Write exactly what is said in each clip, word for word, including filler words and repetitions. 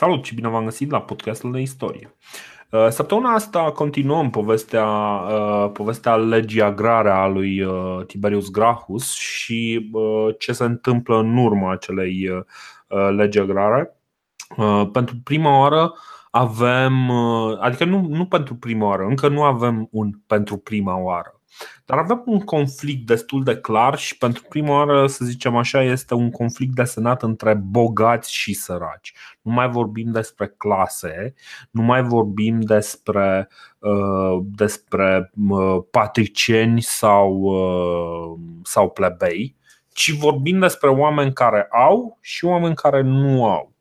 Salut și bine v-am găsit la podcastul de istorie. Săptămâna asta continuăm povestea, povestea legii agrare a lui Tiberius Gracchus și ce se întâmplă în urma acelei legi agrare. Pentru prima oară avem, adică nu, nu pentru prima oară, încă nu avem un pentru prima oară. Dar avem un conflict destul de clar și pentru prima oară, să zicem așa, este un conflict desenat între bogați și săraci. Nu mai vorbim despre clase, nu mai vorbim despre, uh, despre uh, patricieni sau, uh, sau plebei, ci vorbim despre oameni care au și oameni care nu au.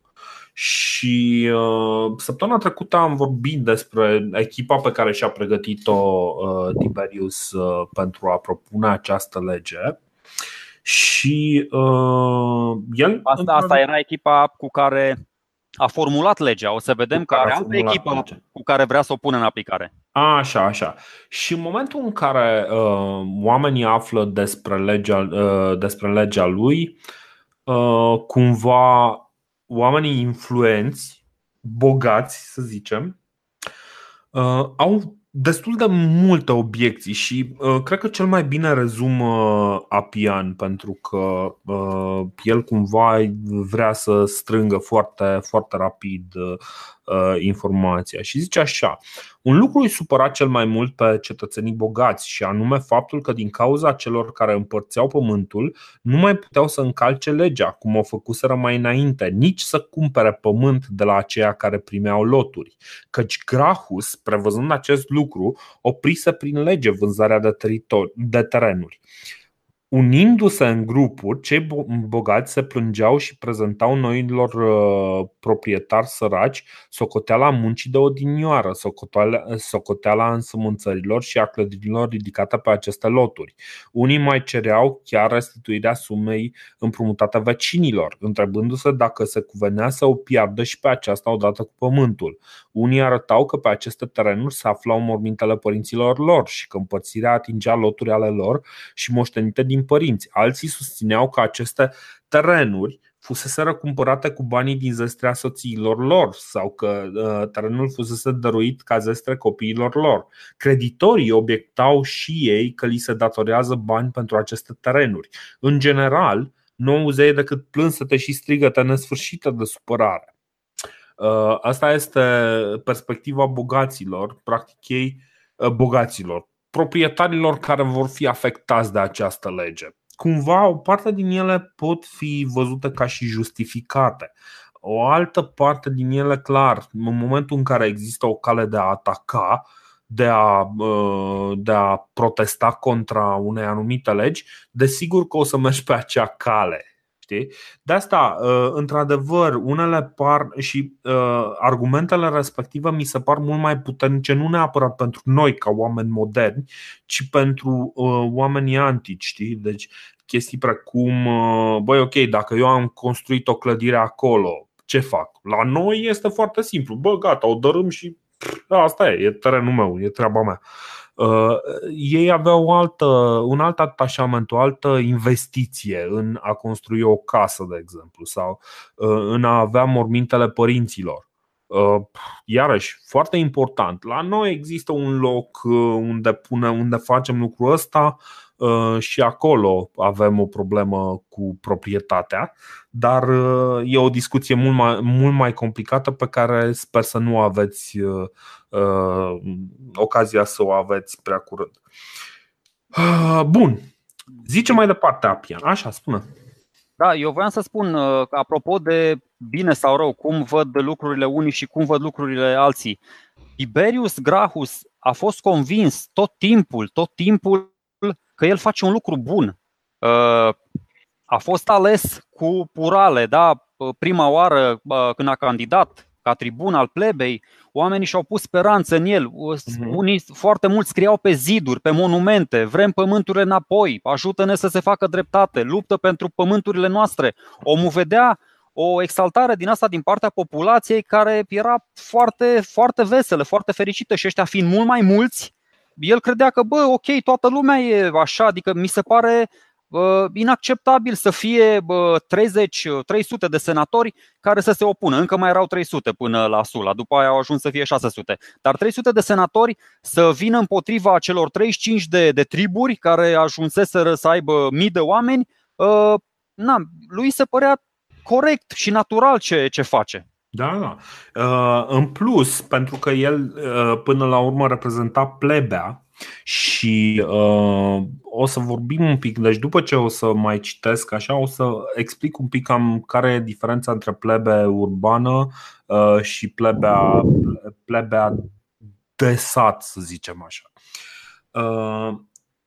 Și uh, săptămâna trecută am vorbit despre echipa pe care și-a pregătit-o uh, Tiberius uh, pentru a propune această lege. Și uh, el asta, asta era echipa cu care a formulat legea. O să vedem că are altă echipă legea cu care vrea să o pună în aplicare. Așa, așa. Și în momentul în care uh, oamenii află despre legea, uh, despre legea lui, uh, cumva oamenii influenți, bogați, să zicem, au destul de multe obiecții și cred că cel mai bine rezumă Appian, pentru că el cumva vrea să strângă foarte, foarte rapid informația. Și zice așa: un lucru îi supăra cel mai mult pe cetățenii bogați, și anume faptul că din cauza celor care împărțeau pământul nu mai puteau să încalce legea, cum o făcuseră mai înainte, nici să cumpere pământ de la aceia care primeau loturi. Căci Gracchus, prevăzând acest lucru, oprise prin lege vânzarea de, teritori- de terenuri. Unindu-se în grupuri, cei bogați se plângeau și prezentau noilor proprietari săraci socoteala muncii de odinioară, socoteala însămânțărilor și a clădirilor ridicate pe aceste loturi. Unii mai cereau chiar restituirea sumei împrumutate vecinilor, întrebându-se dacă se cuvenea să o piardă și pe aceasta odată cu pământul. Unii arătau că pe aceste terenuri se aflau mormintele părinților lor și că împărțirea atingea loturi ale lor și moștenite din părinți. Alții susțineau că aceste terenuri fuseseră cumpărate cu banii din zestrea soțiilor lor sau că terenul fusese dăruit ca zestre copiilor lor. Creditorii obiectau și ei că li se datorează bani pentru aceste terenuri. În general, nu auzeai decât plânsete și strigăte nesfârșite de supărare. Asta este perspectiva bogaților, practic ei, bogaților, proprietarilor care vor fi afectați de această lege. Cumva o parte din ele pot fi văzute ca și justificate. O altă parte din ele, clar, în momentul în care există o cale de a ataca, de a, de a protesta contra unei anumite legi, desigur că o să mergi pe acea cale. De asta, într-adevăr, unele par și uh, argumentele respective mi se par mult mai puternice, nu neapărat pentru noi ca oameni moderni, ci pentru uh, oamenii antici, știi? Deci chestii precum, uh, băi, ok, dacă eu am construit o clădire acolo, ce fac? La noi este foarte simplu, bă, gata, o dărâm și pff, asta e, e terenul meu, e treaba mea. Uh, ei aveau altă, un alt atașament, o altă investiție în a construi o casă, de exemplu, sau uh, în a avea mormintele părinților. Uh, iarăși, foarte important, la noi există un loc unde, pune, unde facem lucrul ăsta uh, și acolo avem o problemă cu proprietatea, dar uh, e o discuție mult mai, mult mai complicată pe care sper să nu aveți uh, Uh, ocazia să o aveți prea curând. Uh, bun. Zice mai departe Appian. Așa, spune. Da, eu voiam să spun, uh, apropo de bine sau rău, cum văd lucrurile unii și cum văd lucrurile alții. Tiberius Gracchus a fost convins tot timpul, tot timpul că el face un lucru bun. Uh, a fost ales cu purale, da, prima oară uh, când a candidat ca tribun al plebei, oamenii și-au pus speranță în el. Unii foarte mulți scriau pe ziduri, pe monumente: vrem pământurile înapoi, ajută-ne să se facă dreptate, luptă pentru pământurile noastre. Omul vedea o exaltare din asta din partea populației, care era foarte, foarte veselă, foarte fericită, și ăștia fiind mult mai mulți, el credea că, bă, ok, toată lumea e așa, adică mi se pare inacceptabil să fie treizeci, trei sute de senatori care să se opună. Încă mai erau trei sute până la Sulla, după aia au ajuns să fie șase sute. Dar trei sute de senatori să vină împotriva celor treizeci și cinci de, de triburi care ajunseseră să aibă mii de oameni, na, lui se părea corect și natural ce, ce face. Da, în plus, pentru că el până la urmă reprezenta plebea. Și uh, o să vorbim un pic, deci după ce o să mai citesc așa, o să explic un pic cam care e diferența între plebe urbană uh, și plebea, plebea de sat, să zicem așa. uh,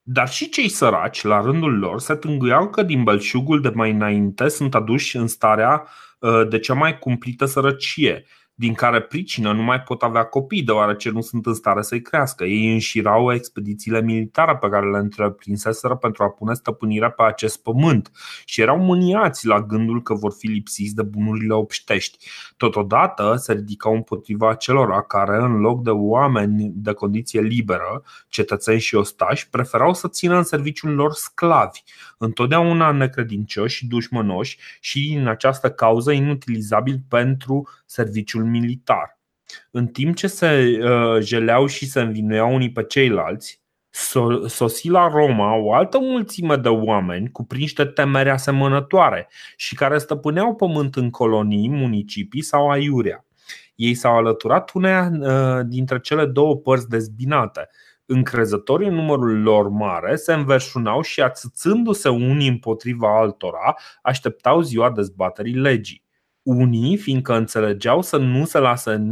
Dar și cei săraci, la rândul lor, se tânguiau că din belșugul de mai înainte sunt aduși în starea uh, de cea mai cumplită sărăcie, din care pricină nu mai pot avea copii, deoarece nu sunt în stare să-i crească. Ei înșirau expedițiile militare pe care le întreprinseseră pentru a pune stăpânirea pe acest pământ și erau mâniați la gândul că vor fi lipsiți de bunurile obștești. Totodată se ridicau împotriva celora care, în loc de oameni de condiție liberă, cetățeni și ostași, preferau să țină în serviciul lor sclavi, întotdeauna necredincioși și dușmănoși și, în această cauză, inutilizabili pentru serviciul militar. În timp ce se uh, jeleau și se învinuiau unii pe ceilalți, so- sosi la Roma o altă mulțime de oameni cuprinși de temeri asemănătoare și care stăpâneau pământ în colonii, municipii sau aiurea. Ei s-au alăturat uneia uh, dintre cele două părți dezbinate. Încrezătorii în numărul lor mare se înverșunau și, ațățându-se unii împotriva altora, așteptau ziua dezbaterii legii. Unii, fiindcă înțelegeau să nu se lasă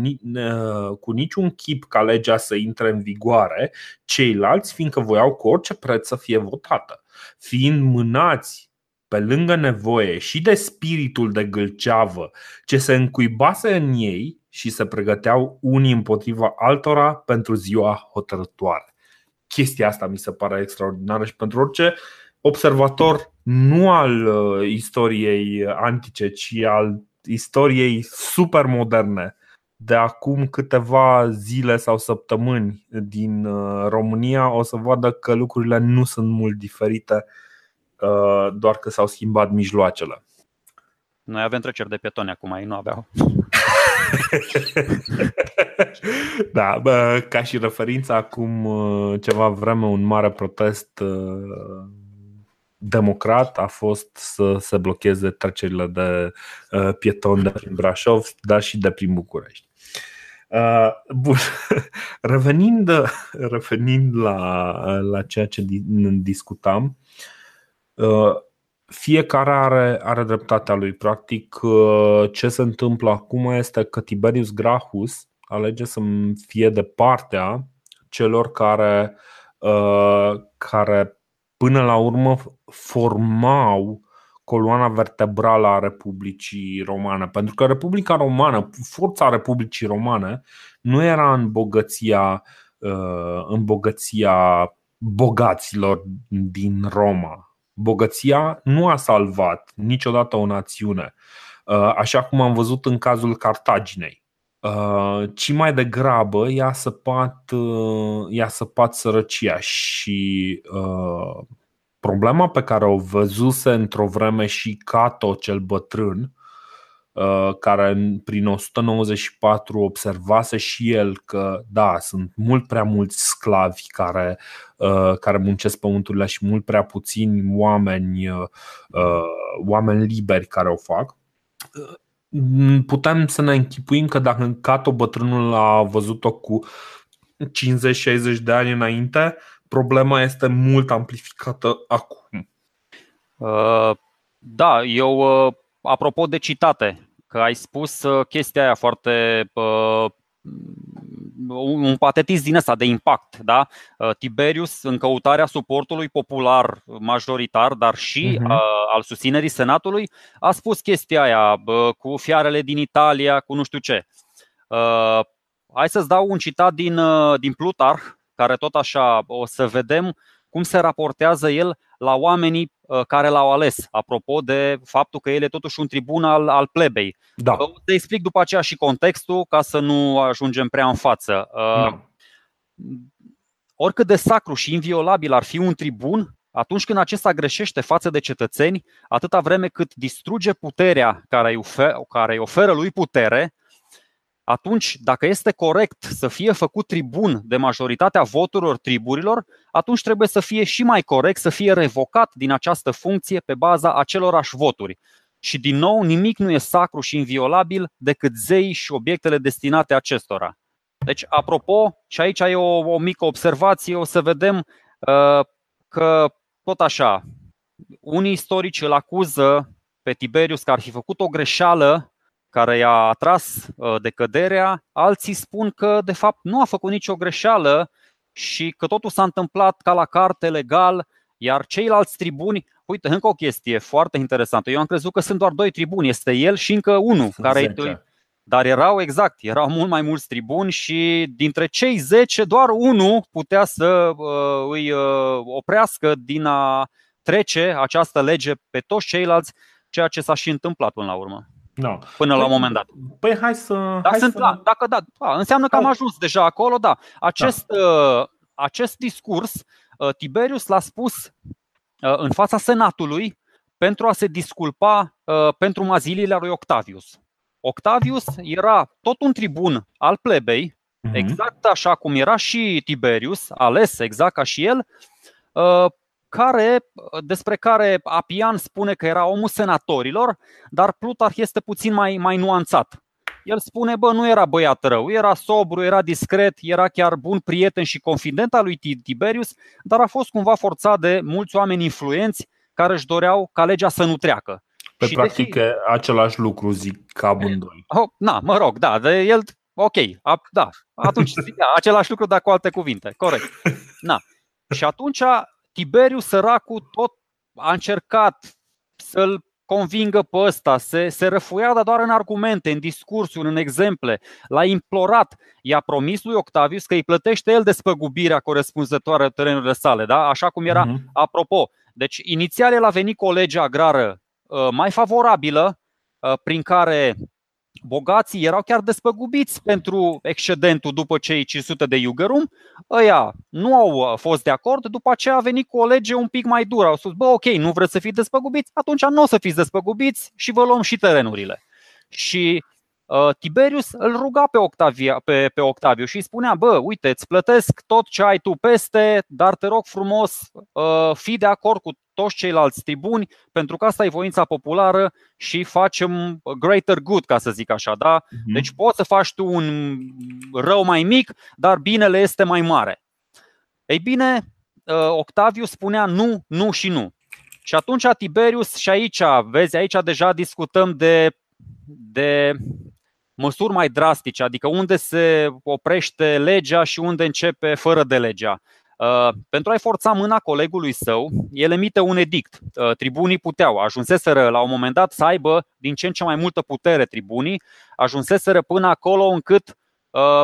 cu niciun chip ca legea să intre în vigoare, ceilalți, fiindcă voiau cu orice preț să fie votată. Fiind mânați pe lângă nevoie și de spiritul de gâlceavă ce se încuibase în ei, și se pregăteau unii împotriva altora pentru ziua hotărătoare. Chestia asta mi se pare extraordinară și pentru orice observator nu al istoriei antice, ci al istoriei super moderne de acum câteva zile sau săptămâni din România, o să vadă că lucrurile nu sunt mult diferite, doar că s-au schimbat mijloacele. Noi avem treceri de pietoni acum, ei nu aveau. Da, bă, ca și referință, acum ceva vreme un mare protest democrat a fost să se blocheze trecerile de uh, pietoni de prin Brașov, dar și de prin București. Uh, bun. Revenind, revenind la, la ceea ce discutam, uh, fiecare are, are dreptatea lui. Practic, uh, ce se întâmplă acum este că Tiberius Gracchus alege să fie de partea celor care, uh, care până la urmă formau coloana vertebrală a Republicii Romane. Pentru că Republica Romană, forța Republicii Romane, nu era în bogăția, în bogăția bogaților din Roma. Bogăția nu a salvat niciodată o națiune, așa cum am văzut în cazul Cartaginei, ci mai degrabă i-a săpat, i-a săpat sărăcia. Și uh, problema pe care o văzuse într-o vreme și Cato cel bătrân, uh, care prin o sută nouăzeci și patru observase și el că da, sunt mult prea mulți sclavi care, uh, care muncesc pământurile și mult prea puțini oameni, uh, oameni liberi care o fac. Putem să ne închipuim că dacă Cato bătrânul a văzut-o cu cincizeci șaizeci de ani înainte, problema este mult amplificată acum. Da, eu, apropo de citate, că ai spus chestia aia foarte... un patetism din ăsta de impact, da? Tiberius, în căutarea suportului popular majoritar, dar și uh-huh. al susținerii senatului, a spus chestia aia cu fiarele din Italia, cu nu știu ce. Hai să-ți dau un citat din, din Plutarh, care tot așa o să vedem cum se raportează el la oamenii care l-au ales, apropo de faptul că el e totuși un tribun al, al plebei. Da. Te explic după aceea și contextul, ca să nu ajungem prea în față. Da. Oricât de sacru și inviolabil ar fi un tribun, atunci când acesta greșește față de cetățeni, atâta vreme cât distruge puterea care îi oferă, care îi oferă lui putere, atunci, dacă este corect să fie făcut tribun de majoritatea voturilor triburilor, atunci trebuie să fie și mai corect să fie revocat din această funcție pe baza acelorași voturi. Și din nou, nimic nu e sacru și inviolabil decât zeii și obiectele destinate acestora. Deci, apropo, și aici e o, o mică observație, o să vedem uh, că, tot așa, unii istorici îl acuză pe Tiberius că ar fi făcut o greșeală care i-a atras decăderea, alții spun că de fapt nu a făcut nicio greșeală și că totul s-a întâmplat ca la carte, legal, iar ceilalți tribuni, uite, încă o chestie foarte interesantă, eu am crezut că sunt doar doi tribuni, este el și încă unul, care dar erau exact, erau mult mai mulți tribuni și dintre cei zece doar unul putea să îi oprească din a trece această lege pe toți ceilalți, ceea ce s-a și întâmplat până la urmă. No. Până păi, la un moment dat. Păi hai să... Dacă, hai sunt, să... Da, dacă da, da, înseamnă că am ajuns deja acolo, da. Acest, da. Uh, acest discurs uh, Tiberius l-a spus uh, în fața Senatului pentru a se disculpa uh, pentru maziliile lui Octavius. Octavius era tot un tribun al plebei, mm-hmm. exact așa cum era și Tiberius, ales exact ca și el, uh, Care, despre care Appian spune că era omul senatorilor, dar Plutarh este puțin mai, mai nuanțat. El spune, bă, nu era băiat rău, era sobru, era discret, era chiar bun prieten și confident al lui Tiberius, dar a fost cumva forțat de mulți oameni influenți care își doreau ca legea să nu treacă. Pe și practic deși... același lucru zic ca amândoi. Oh, na, mă rog, da, de el, ok, a, da, atunci da, același lucru, dar cu alte cuvinte, corect. Na. Și atunci... Tiberius, săracul, tot a încercat să-l convingă pe ăsta, se, se răfuia, dar doar în argumente, în discursuri, în exemple. L-a implorat, i-a promis lui Octavius că îi plătește el despăgubirea corespunzătoare terenurile sale, da? Așa cum era, uh-huh. apropo. Deci, inițial el a venit cu o lege agrară uh, mai favorabilă, uh, prin care bogații erau chiar despăgubiți pentru excedentul după cei cinci sute de iugerum. Ăia nu au fost de acord, după aceea a venit cu o lege un pic mai dură. Au spus, bă, ok, nu vreți să fiți despăgubiți? Atunci nu o să fiți despăgubiți și vă luăm și terenurile. Și uh, Tiberius îl ruga pe, Octavia, pe, pe Octaviu și îi spunea, bă, uite, îți plătesc tot ce ai tu peste, dar te rog frumos, uh, fii de acord cu toți ceilalți tribuni, pentru că asta e voința populară și facem greater good, ca să zic așa, da? Deci poți să faci tu un rău mai mic, dar binele este mai mare. Ei bine, Octavius spunea nu, nu și nu. Și atunci Tiberius, și aici, vezi, aici deja discutăm de, de măsuri mai drastice, adică unde se oprește legea și unde începe fără de legea. Uh, pentru a-i forța mâna colegului său, el emite un edict. Uh, tribunii puteau, ajunseseră la un moment dat să aibă din ce în ce mai multă putere tribunii, ajunseseră până acolo încât uh,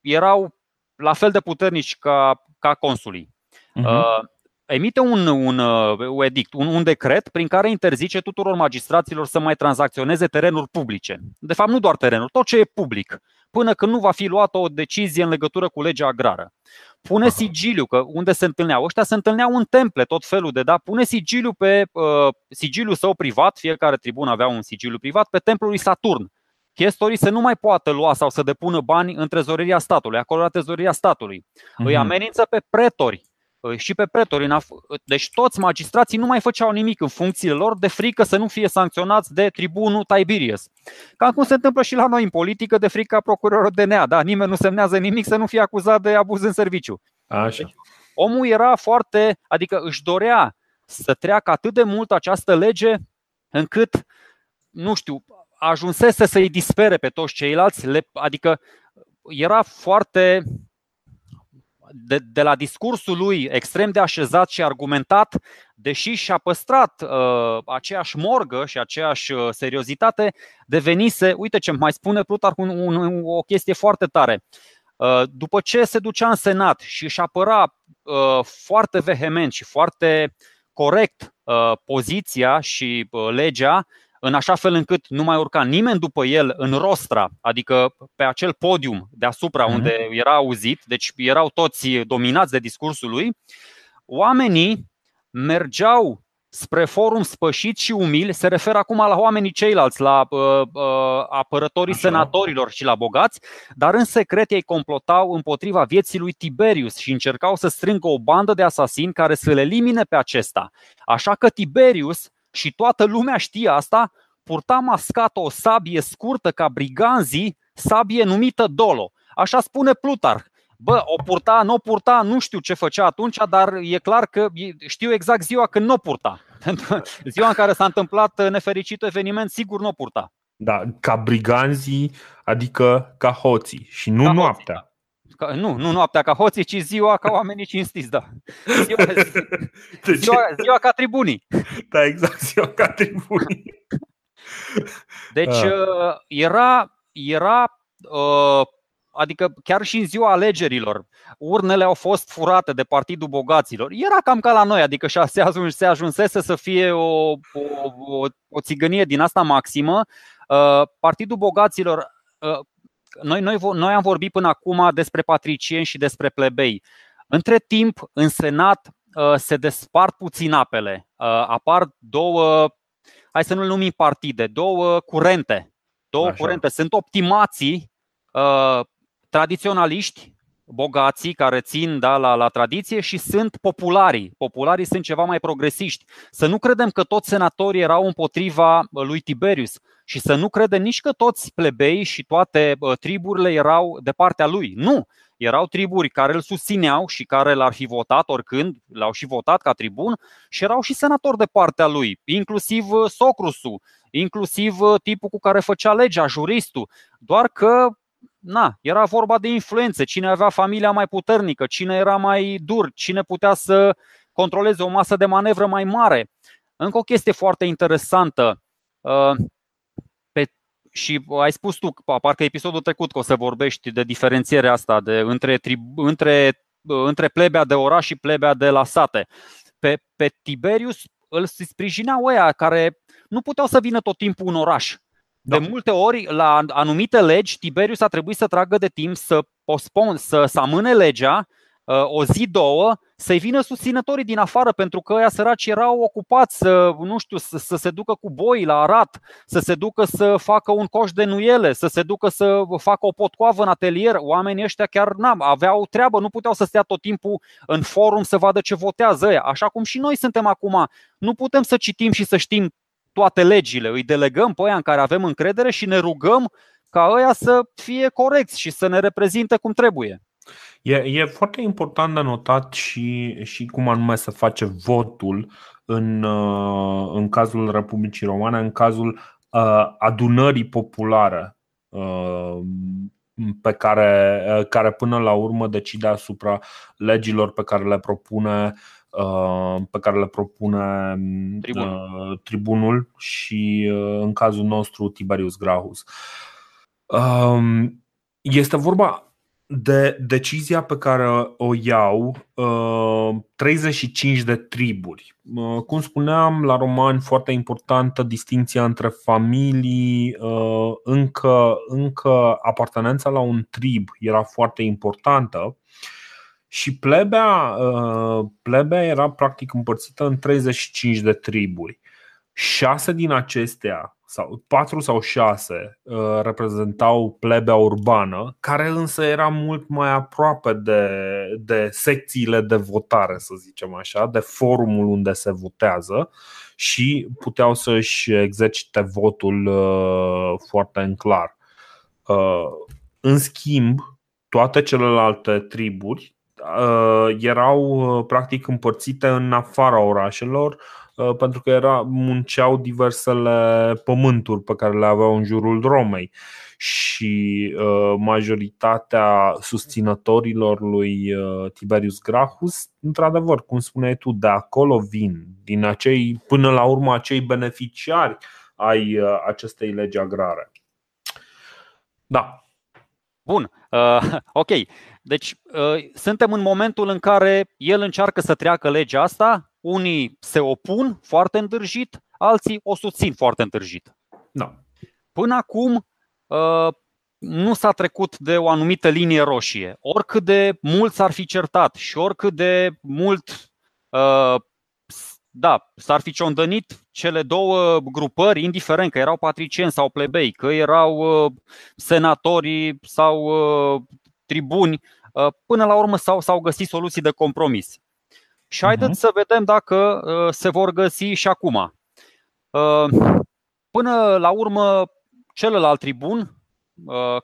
erau la fel de puternici ca, ca consulii. Uh, uh-huh. Emite un, un, un edict, un, un decret prin care interzice tuturor magistraților să mai tranzacționeze terenuri publice. De fapt, nu doar terenuri, tot ce e public, până când nu va fi luată o decizie în legătură cu legea agrară. Pune sigiliu, că unde se întâlneau? Ăștia se întâlneau în temple, tot felul de, da, pune sigiliu pe uh, sigiliu său privat, fiecare tribun avea un sigiliu privat, pe templul lui Saturn. Chestorii să nu mai poată lua sau să depună bani în trezoreria statului, acolo la trezoreria statului. Mm-hmm. Îi amenință pe pretori și pe pretori. Deci toți magistrații nu mai făceau nimic în funcțiile lor de frică să nu fie sancționați de tribunul Tiberius. Cam cum se întâmplă și la noi în politică, de frica procurorilor D N A, da? Nimeni nu semnează nimic să nu fie acuzat de abuz în serviciu. Așa. Deci, omul era foarte, adică își dorea să treacă atât de mult această lege încât, nu știu, ajunsese să îi dispere pe toți ceilalți, le, adică era foarte... De, de la discursul lui extrem de așezat și argumentat, deși și-a păstrat uh, aceeași morgă și aceeași uh, seriozitate, devenise, uite ce mai spune Plutarh un, un, un, o chestie foarte tare. Uh, după ce se ducea în Senat și își apăra uh, foarte vehement și foarte corect uh, poziția și uh, legea, în așa fel încât nu mai urca nimeni după el în rostra, adică pe acel podium deasupra unde era auzit, deci erau toți dominați de discursul lui, oamenii mergeau spre forum spășit și umil, se referă acum la oamenii ceilalți, la uh, uh, apărătorii Așa. senatorilor și la bogați, dar în secret ei complotau împotriva vieții lui Tiberius și încercau să strângă o bandă de asasini care să-l elimine pe acesta. Așa că Tiberius, și toată lumea știe asta, purta mascată o sabie scurtă ca briganzii, sabie numită dolo. Așa spune Plutarh. Bă, o purta, n-o purta, nu știu ce făcea atunci, dar e clar că știu exact ziua când n-o purta. Ziua în care s-a întâmplat nefericit eveniment, sigur n-o purta. Da, ca briganzii, adică ca hoții și nu ca noaptea. Hoții, da. Ca, nu, nu noaptea ca hoții, ci ziua ca oamenii cinstiți, da. Ziua, ziua, ziua ca tribunii. Da, exact, ziua ca tribunii. Deci A. era, era uh, adică chiar și în ziua alegerilor, urnele au fost furate de partidul bogaților. Era cam ca la noi, adică se, ajuns, se ajunsese să fie o, o, o, o țigănie din asta maximă. Uh, partidul bogaților, uh, noi, noi, noi am vorbit până acum despre patricieni și despre plebei. Între timp, în Senat uh, se despart puțin apele. Uh, apar două, hai să nu-l numim partide, două curente. Două Așa. curente. Sunt optimații. Uh, Tradiționaliști, bogații care țin da, la, la tradiție, și sunt popularii. Popularii sunt ceva mai progresiști. Să nu credem că toți senatorii erau împotriva lui Tiberius și să nu credem nici că toți plebeii și toate triburile erau de partea lui. Nu! Erau triburi care îl susțineau și care l-ar fi votat oricând, l-au și votat ca tribun, și erau și senatori de partea lui, inclusiv Socrusul, inclusiv tipul cu care făcea legea, juristul. Doar că Na, era vorba de influențe, cine avea familia mai puternică, cine era mai dur, cine putea să controleze o masă de manevră mai mare. Încă o chestie foarte interesantă, pe, și ai spus tu, parcă episodul trecut, că o să vorbești de diferențierea asta de, între, tri, între, între plebea de oraș și plebea de la sate. Pe, pe Tiberius îl sprijineau ăia care nu puteau să vină tot timpul în oraș. De multe ori, la anumite legi, Tiberius a trebuit să tragă de timp, să postpone, să, să amâne legea o zi, două, să-i vină susținătorii din afară, pentru că ăia săraci erau ocupați să, nu știu, să, să se ducă cu boi la arat, să se ducă să facă un coș de nuiele, să se ducă să facă o potcoavă în atelier. Oamenii ăștia chiar n-am, aveau treabă, nu puteau să stea tot timpul în forum să vadă ce votează ăia. Așa cum și noi suntem acum, nu putem să citim și să știm toate legile, îi delegăm pe aia în care avem încredere și ne rugăm ca ăia să fie corecți și să ne reprezinte cum trebuie. E, e foarte important de notat și, și cum anume se face votul în, în cazul Republicii Romane, în cazul adunării populare pe care, care până la urmă decide asupra legilor pe care le propune pe care le propune tribunul, tribunul și în cazul nostru Tiberius Gracchus. Este vorba de decizia pe care o iau treizeci și cinci de triburi. Cum spuneam, la romani foarte importantă distinția între familii, încă, încă apartenența la un trib era foarte importantă. Și plebea, plebea era practic împărțită în treizeci și cinci de triburi. șase din acestea, sau patru sau șase, reprezentau plebea urbană, care însă era mult mai aproape de, de secțiile de votare, să zicem așa, de forumul unde se votează, și puteau să-și exercite votul foarte în clar. În schimb, toate celelalte triburi erau practic împărțite în afara orașelor, pentru că era, munceau diversele pământuri pe care le aveau în jurul Romei. Și majoritatea susținătorilor lui Tiberius Gracchus, într-adevăr, cum spuneai tu, de acolo vin, din acei, până la urmă, acei beneficiari ai acestei legi agrare. Da. Bun, uh, ok. Deci uh, suntem în momentul în care el încearcă să treacă legea asta. Unii se opun foarte îndârjit, alții o susțin foarte îndârjit. Da. Până acum uh, nu s-a trecut de o anumită linie roșie. Oricât de mult s-ar fi certat și oricât de mult uh, da, s-ar fi ciondănit cele două grupări, indiferent că erau patricieni sau plebei, că erau senatori sau tribuni, până la urmă s-au, s-au găsit soluții de compromis. Și haideți să vedem dacă se vor găsi și acum. Până la urmă, celălalt tribun,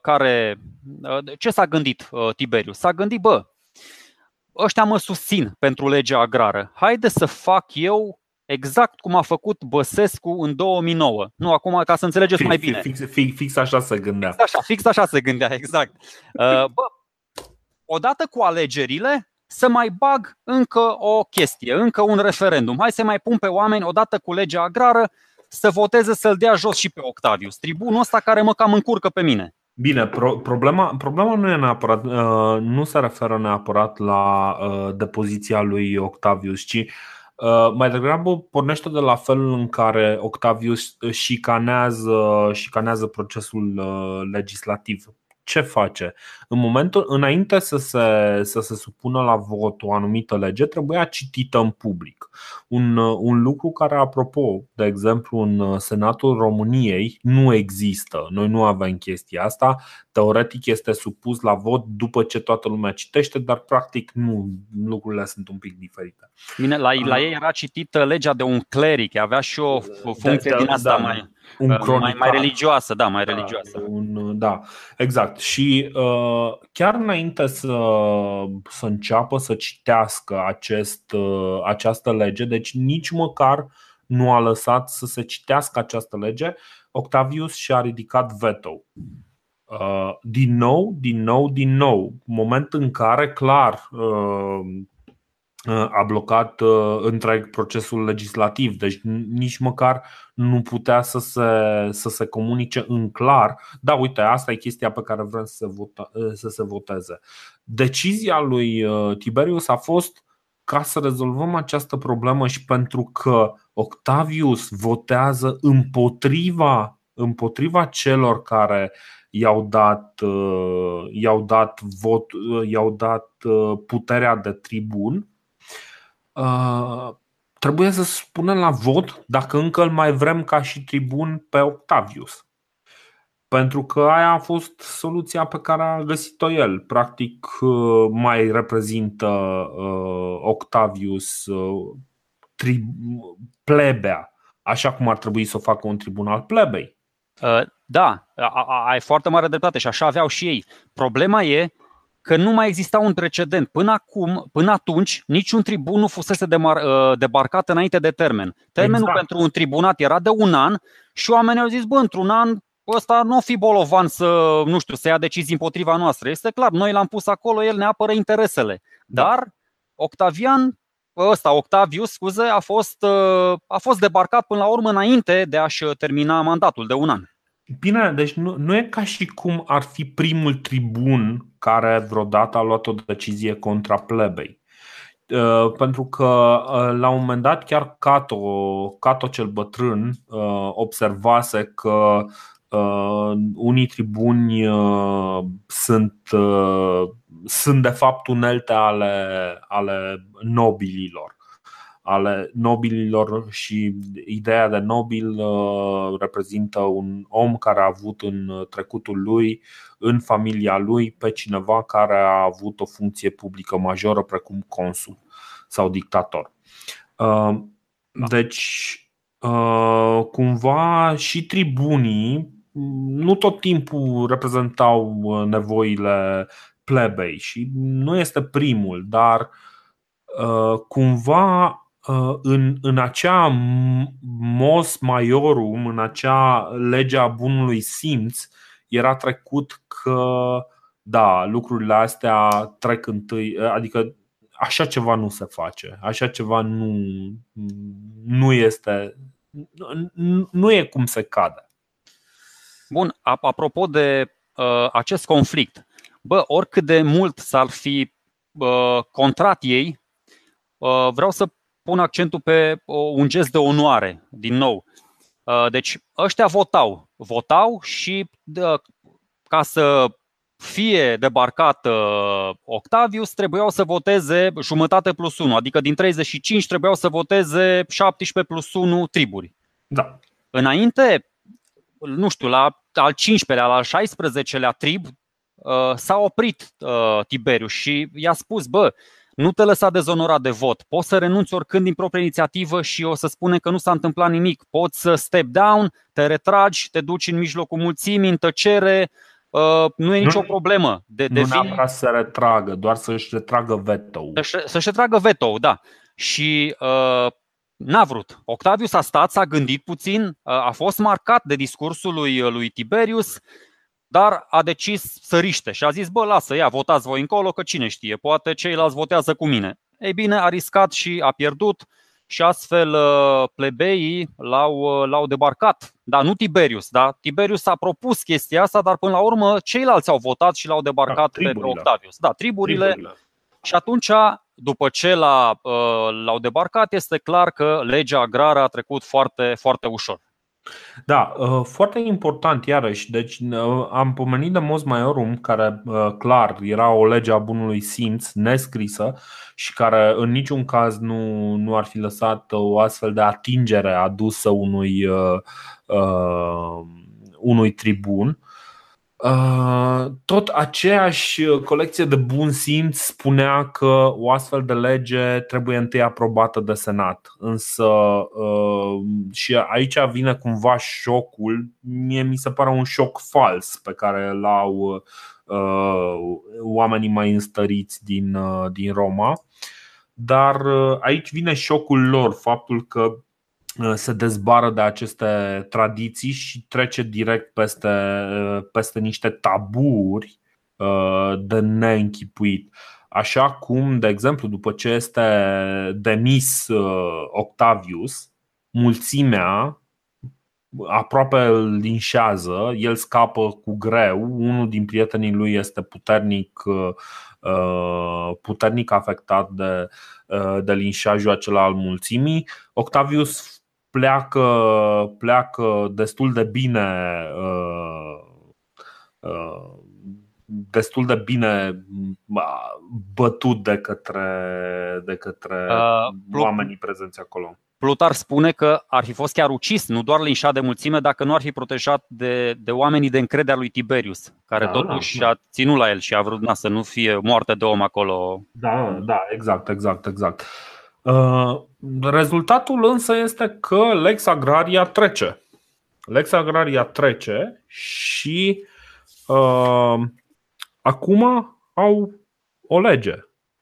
care, ce s-a gândit Tiberius? S-a gândit, bă, ăștia mă susțin pentru legea agrară. Haide să fac eu exact cum a făcut Băsescu în două mii nouă. Nu, acum, ca să înțelegeți fix, mai bine. Fix, fix, fix așa se gândea. Fix așa, fix așa se gândea, exact. Bă, odată cu alegerile, să mai bag încă o chestie, încă un referendum. Hai să mai pun pe oameni, odată cu legea agrară, să voteze să-l dea jos și pe Octavius, tribunul ăsta care mă cam încurcă pe mine. Bine, pro- problema, problema nu e neapărat, uh, nu se referă neapărat la uh, depoziția lui Octavius, ci uh, mai degrabă pornește de la felul în care Octavius șicanează, șicanează procesul uh, legislativ. Ce face? În momentul, înainte să se, să se supună la vot o anumită lege, trebuia citită în public. Un, un lucru care, apropo, de exemplu, în Senatul României nu există. Noi nu avem chestia asta. Teoretic este supus la vot după ce toată lumea citește, dar practic nu, lucrurile sunt un pic diferite. Bine, la, la ei era citită legea de un cleric, avea și o funcție da, da, din asta da, mai... Un mai, mai religioasă, da, mai religioasă. Da, un, da exact. Și uh, chiar înainte să, să înceapă să citească acest, uh, această lege, deci nici măcar nu a lăsat să se citească această lege, Octavius și-a ridicat veto. Uh, din nou, din nou, din nou, moment în care, clar, uh, a blocat uh, întreg procesul legislativ, deci nici măcar nu putea să se, să se comunice în clar. Da, uite, asta e chestia pe care vrem să se, vota, să se voteze. Decizia lui uh, Tiberius a fost ca să rezolvăm această problemă și pentru că Octavius votează împotriva, împotriva celor care i-au dat, uh, i-au dat, vot, uh, i-au dat uh, puterea de tribun. Uh, trebuie să spunem la vot dacă încă îl mai vrem ca și tribun pe Octavius. Pentru că aia a fost soluția pe care a găsit-o el. Practic uh, mai reprezintă uh, Octavius uh, tri- plebea, așa cum ar trebui să o facă un tribunal plebei. uh, Da, ai foarte mare dreptate și așa aveau și ei. Problema e că nu mai exista un precedent. Până acum, până atunci, niciun tribun nu fusese demar- debarcat înainte de termen. Termenul exact. Pentru un tribunat era de un an și oamenii au zis, bă, într-un an ăsta nu o fi bolovan să, nu știu, să ia decizii împotriva noastră. Este clar, noi l-am pus acolo, el ne apără interesele. Dar Octavian, ăsta, Octavius, scuze, a fost, a fost debarcat până la urmă înainte de a-și termina mandatul de un an. Bine, deci nu, nu e ca și cum ar fi primul tribun care vreodată a luat o decizie contra plebei. Pentru că la un moment dat chiar Cato, Cato cel bătrân observase că unii tribuni sunt, sunt de fapt unelte ale, ale nobililor. ale nobililor și ideea de nobil reprezintă un om care a avut în trecutul lui, în familia lui, pe cineva care a avut o funcție publică majoră precum consul sau dictator. Deci cumva și tribunii nu tot timpul reprezentau nevoile plebei și nu este primul, dar cumva În, în acea mos maiorum, în acea legea bunului simț, era trecut că da, lucrurile astea trec întâi, adică așa ceva nu se face, așa ceva nu, nu este, nu, nu e cum se cade. Bun, apropo de uh, acest conflict, bă, oricât de mult s-ar fi uh, contrat ei, uh, vreau să pun accentul pe un gest de onoare, din nou. Deci ăștia votau, votau și ca să fie debarcat Octavius, trebuiau să voteze jumătate plus unu, adică din treizeci și cinci trebuiau să voteze șaptesprezece plus unu triburi. Da. Înainte, nu știu, la al cincisprezecelea, la al șaisprezecelea trib, s-a oprit Tiberius și i-a spus, bă, nu te lăsa dezonorat de vot, poți să renunți oricând din propria inițiativă și o să spune că nu s-a întâmplat nimic. Poți să step down, te retragi, te duci în mijlocul mulțimii, în tăcere, uh, nu e nicio nu, problemă. De, de nu vin... neapărat să se retragă, doar să-și retragă veto-ul. Să-și, să-și retragă veto-ul, da. Și uh, n-a vrut. Octavius a stat, s-a gândit puțin, uh, a fost marcat de discursul lui, lui Tiberius, dar a decis să riște și a zis, bă, lasă, ia, votați voi încolo, că cine știe, poate ceilalți votează cu mine. Ei bine, a riscat și a pierdut și astfel plebeii l-au, l-au debarcat. Dar nu Tiberius, da? Tiberius a propus chestia asta, dar până la urmă ceilalți au votat și l-au debarcat da, pe Octavius. Da, triburile. triburile. Și atunci, după ce l-a, l-au debarcat, este clar că legea agrară a trecut foarte, foarte ușor. Da, foarte important iarăși, deci am pomenit de mos maiorum, care clar era o lege a bunului simț nescrisă și care în niciun caz nu, nu ar fi lăsat o astfel de atingere adusă unui, uh, unui tribun. Uh, tot aceeași colecție de bun simț spunea că o astfel de lege trebuie întâi aprobată de senat. Însă uh, și aici vine cumva șocul. Mie mi se pare un șoc fals pe care l-au uh, oamenii mai înstăriți din, uh, din Roma. Dar uh, aici vine șocul lor, faptul că se dezbară de aceste tradiții și trece direct peste, peste niște taburi de neînchipuit. Așa cum, de exemplu, după ce este demis Octavius, mulțimea aproape îl linșează, el scapă cu greu, unul din prietenii lui este puternic puternic afectat de, de linșajul acela al mulțimii. Octavius Pleacă, pleacă destul de bine destul de bine bătut de către, de către uh, oamenii prezenți acolo. Plutarch spune că ar fi fost chiar ucis, nu doar linșat de mulțime, dacă nu ar fi protejat de, de oamenii de încredere lui Tiberius, care da, totuși da. a ținut la el și a vrut na, să nu fie moarte de om acolo. Da, da, exact, exact, exact. Rezultatul însă este că Lex Agraria trece. Lex Agraria trece și uh, acum au o lege.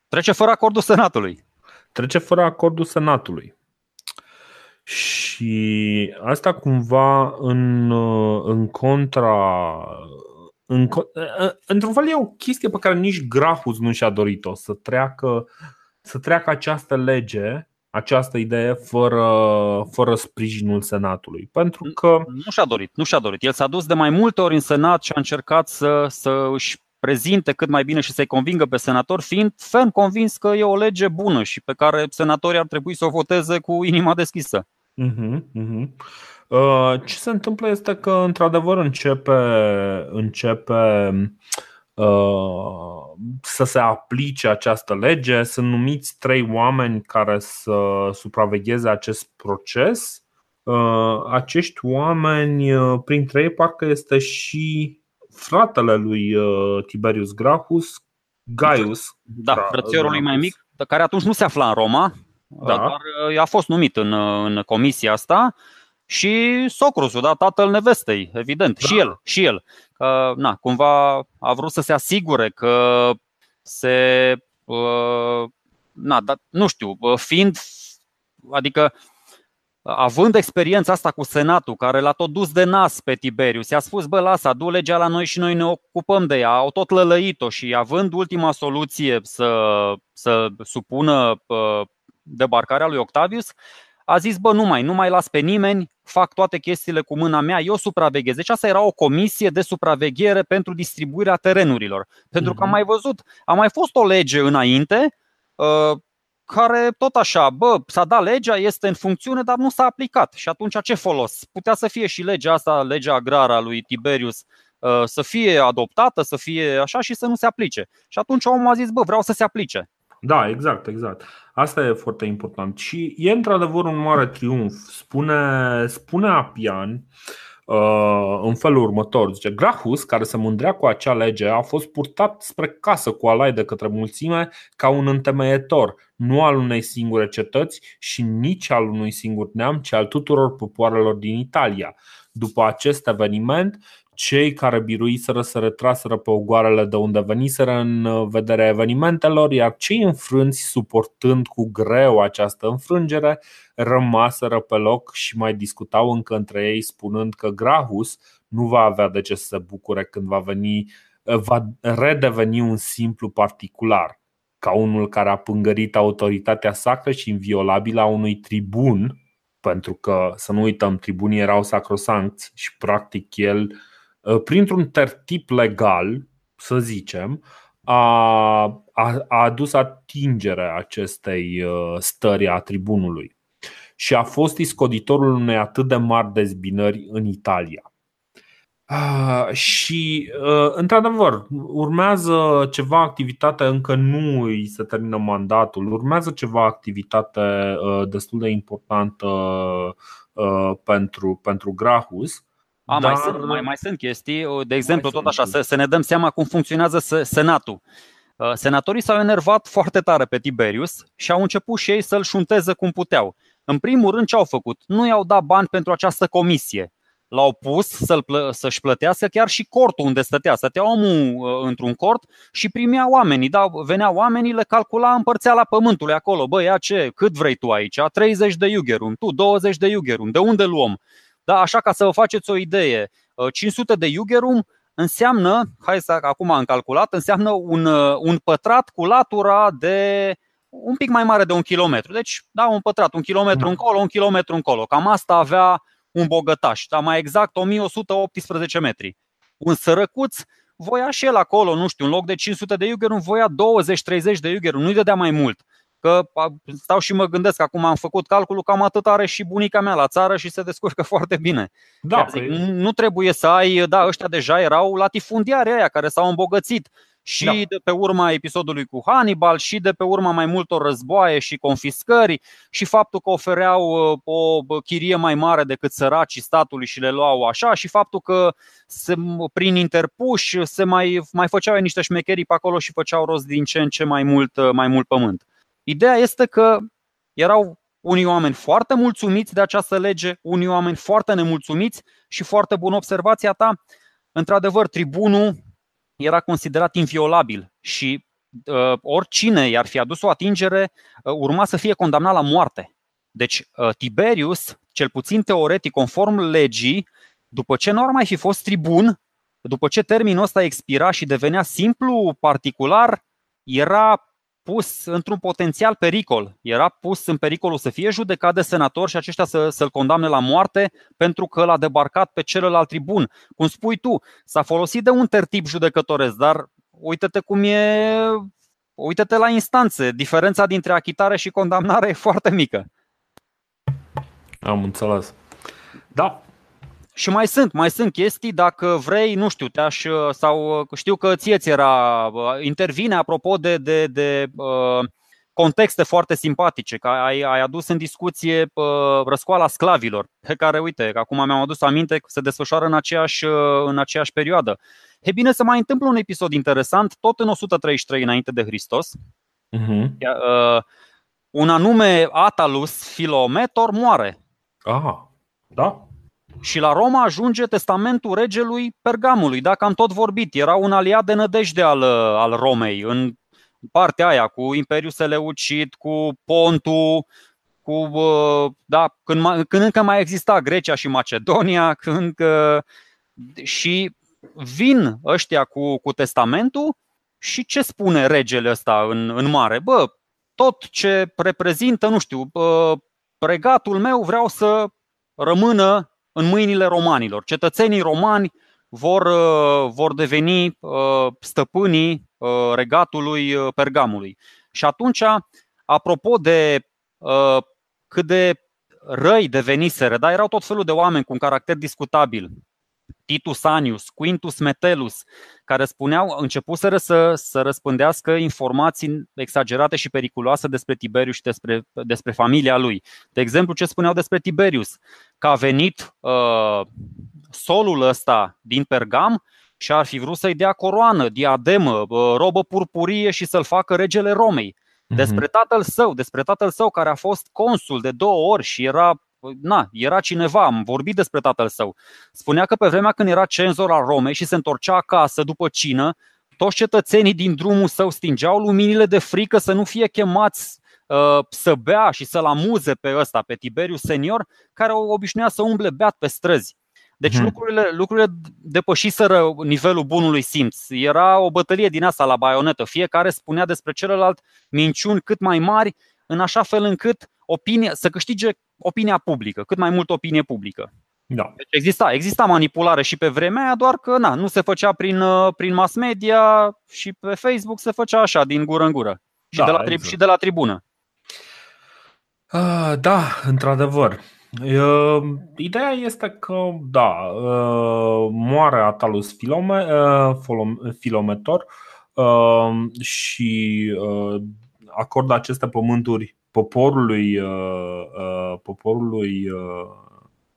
Trece fără acordul Senatului. Trece fără acordul Senatului. Și asta cumva în, în contra... În, într-un fel e o chestie pe care nici Gracchus nu și-a dorit-o, să treacă Să treacă această lege, această idee fără, fără sprijinul Senatului. Pentru că nu și-a dorit, nu și-a dorit. El s-a dus de mai multe ori în Senat și a încercat să, să își prezinte cât mai bine și să-i convingă pe senator, fiind ferm convins că e o lege bună și pe care senatorii ar trebui să o voteze cu inima deschisă. Uh-huh, uh-huh. Uh, ce se întâmplă este că într-adevăr începe... începe să se aplice această lege. Sunt numiți trei oameni care să supravegheze acest proces. Acești oameni, printre ei parcă este și fratele lui Tiberius Gracchus, Gaius, da, frățiorul lui mai mic, care atunci nu se afla în Roma, da. Dar a fost numit în, în comisia asta. Și socrusul, da, tatăl nevestei, evident, da. și el, și el. Că, na, cumva a vrut să se asigure că se, uh, na, da, nu știu, fiind, adică având experiența asta cu Senatul, care l-a tot dus de nas pe Tiberius, i-a spus, bă, lasă, adu legea la noi și noi ne ocupăm de ea, au tot lălăit-o și având ultima soluție să, să supună uh, debarcarea lui Octavius, a zis, bă, nu mai, nu mai las pe nimeni, fac toate chestiile cu mâna mea, eu supraveghez. Deci asta era o comisie de supraveghere pentru distribuirea terenurilor. Pentru că am mai văzut, a mai fost o lege înainte uh, care tot așa, bă, s-a dat legea, este în funcțiune, dar nu s-a aplicat. Și atunci ce folos? Putea să fie și legea asta, legea agrară a lui Tiberius, să fie adoptată, să fie așa și să nu se aplice. Și atunci omul a zis, bă, vreau să se aplice. Da, exact, exact. Asta e foarte important. Și e într-adevăr un mare triumf. Spune, spune Appian uh, în felul următor, zice: Gracchus, care se mândrea cu acea lege, a fost purtat spre casă cu alai de către mulțime ca un întemeietor, nu al unei singure cetăți și nici al unui singur neam, ci al tuturor popoarelor din Italia. După acest eveniment, cei care biruiseră se retraseră pe ogoarele de unde veniseră în vederea evenimentelor, iar cei înfrânți, suportând cu greu această înfrângere, rămaseră pe loc și mai discutau încă între ei, spunând că Gracchus nu va avea de ce să se bucure când va, veni, va redeveni un simplu particular, ca unul care a pângărit autoritatea sacră și inviolabilă a unui tribun, pentru că, să nu uităm, tribunii erau sacrosancți și practic el, printr-un tertip legal, să zicem, a, a, a adus atingerea acestei stări a tribunului și a fost iscoditorul unei atât de mari dezbinări în Italia. Și, într-adevăr, urmează ceva activitate, încă nu îi se termină mandatul, urmează ceva activitate destul de importantă pentru, pentru Gracchus. A, mai, Dar... sunt, mai, mai sunt chestii, de exemplu, tot așa, să, să ne dăm seama cum funcționează senatul. Senatorii s-au enervat foarte tare pe Tiberius și au început și ei să-l șunteze cum puteau. În primul rând, ce au făcut? Nu i-au dat bani pentru această comisie. L-au pus să-l plă- să-și plătească chiar și cortul unde stătea. Stătea omul într-un cort și primea oamenii, da, venea oamenii, le calcula, împărțea la pământului acolo. Bă, ia ce, cât vrei tu aici? treizeci de iugerum, tu douăzeci de iugerum, de unde luăm? Da, așa, ca să vă faceți o idee, cinci sute de iugerum înseamnă, hai să acum am calculat, înseamnă un, un pătrat cu latura de un pic mai mare de un kilometru. Deci, da, un pătrat, un kilometru încolo, un kilometru încolo. Cam asta avea un bogătaș, dar mai exact o mie o sută optsprezece metri. Un sărăcuț voia și el acolo, nu știu, în loc de cinci sute de iugerum, voia douăzeci treizeci de iugerum, nu-i dădea mai mult. Că stau și mă gândesc, acum am făcut calculul, cam atât are și bunica mea la țară și se descurcă foarte bine. Da, zic, nu trebuie să ai, da, ăștia deja erau latifundiari aia care s-au îmbogățit și da. De pe urma episodului cu Hannibal și de pe urma mai multor războaie și confiscări și faptul că ofereau o chirie mai mare decât săracii statului și le luau așa și faptul că se, prin interpuși se mai, mai făceau niște șmecherii pe acolo și făceau rost din ce în ce mai mult, mai mult pământ. Ideea este că erau unii oameni foarte mulțumiți de această lege, unii oameni foarte nemulțumiți și foarte bună observația ta. Într-adevăr, tribunul era considerat inviolabil și uh, oricine i-ar fi adus o atingere uh, urma să fie condamnat la moarte. Deci uh, Tiberius, cel puțin teoretic, conform legii, după ce nu ar mai fi fost tribun, după ce termenul ăsta expira și devenea simplu particular, era pus într-un potențial pericol. Era pus în pericolul să fie judecat de senator și aceștia să, să-l condamne la moarte pentru că l-a debarcat pe celălalt tribun. Cum spui tu, s-a folosit de un tertip judecătoresc, dar uite-te cum e, uite-te la instanțe. Diferența dintre achitare și condamnare e foarte mică. Am înțeles. Da. Și mai sunt, mai sunt chestii, dacă vrei, nu știu, te-aș, sau știu că ție ți era, intervine apropo de, de, de uh, contexte foarte simpatice, că ai, ai adus în discuție uh, răscoala sclavilor, pe care, uite, acum mi-am adus aminte că se desfășoară în aceeași, uh, în aceeași perioadă. E bine, se mai întâmplă un episod interesant, tot în o sută treizeci și trei înainte de Hristos. Uh-huh. Uh, un anume Attalus Philometor moare. Aha, da. Și la Roma ajunge testamentul regelui Pergamului, dacă am tot vorbit. Era un aliat de nădejde al, al Romei în partea aia cu Imperiul Seleucid, cu Pontul, cu, da, când, când încă mai exista Grecia și Macedonia, când, și vin ăștia cu, cu testamentul și ce spune regele ăsta în, în mare? Bă, tot ce reprezintă, nu știu, regatul meu vreau să rămână în mâinile romanilor. Cetățenii romani vor, vor deveni stăpânii regatului Pergamului. Și atunci, apropo de cât de răi deveniseră, da, erau tot felul de oameni cu un caracter discutabil. Titus Anius, Quintus Metellus, care spuneau, începuseră să, să răspândească informații exagerate și periculoase despre Tiberius și despre, despre familia lui. De exemplu, ce spuneau despre Tiberius? Că a venit uh, solul ăsta din Pergam și ar fi vrut să-i dea coroană, diademă, uh, robă purpurie și să-l facă regele Romei. Despre tatăl său, despre tatăl său care a fost consul de două ori și era... Na, era cineva, am vorbit despre tatăl său. Spunea că pe vremea când era cenzor al Romei și se întorcea acasă după cină, toți cetățenii din drumul său stingeau luminile de frică să nu fie chemați uh, să bea și să-l amuze pe ăsta, pe Tiberius Senior, care obișnuia să umble beat pe străzi. Deci hmm. lucrurile, lucrurile depășiseră nivelul bunului simț. Era o bătălie din asta la baionetă. Fiecare spunea despre celălalt minciuni cât mai mari, în așa fel încât opinia, să câștige opinia publică, cât mai mult opinie publică. Da. Deci exista, exista manipulare și pe vremea aia, doar că na, nu se făcea prin, prin mass media și pe Facebook, se făcea așa, din gură în gură și, da, de, la tri- exact. și de la tribună. Uh, da, într-adevăr. Uh, ideea este că, da, uh, moare Attalus Philome, uh, Philometor uh, și uh, acordă aceste pământuri poporului uh, uh, poporului uh,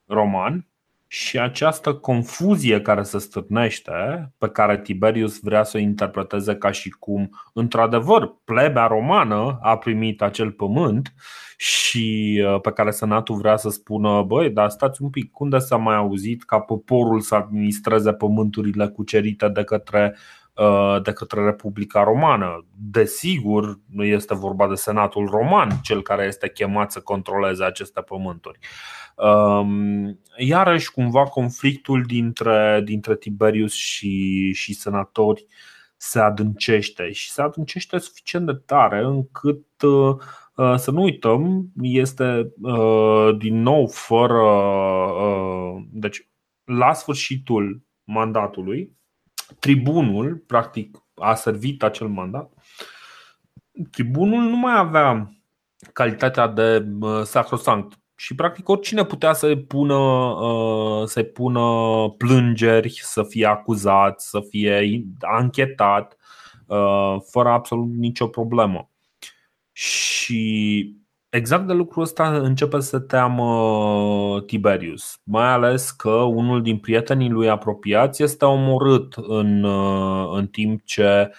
roman și această confuzie care se stârnește, pe care Tiberius vrea să o interpreteze ca și cum într-adevăr plebea romană a primit acel pământ și uh, pe care senatul vrea să spună: băi, dar stați un pic, unde s-a mai auzit ca poporul să administreze pământurile cucerite de către de către Republica Romană? Desigur, este vorba de Senatul Roman, cel care este chemat să controleze aceste pământuri. Iarăși cumva conflictul dintre, dintre Tiberius și, și senatori se adâncește și se adâncește suficient de tare încât, să nu uităm, este din nou fără... Deci la sfârșitul mandatului, tribunul, practic, a servit acel mandat. Tribunul nu mai avea calitatea de sacrosanct și practic oricine putea să-i pună, să-i pună plângeri, să fie acuzat, să fie anchetat fără absolut nicio problemă. Și exact de lucrul ăsta începe să teamă Tiberius, mai ales că unul din prietenii lui apropiați este omorât în, în timp ce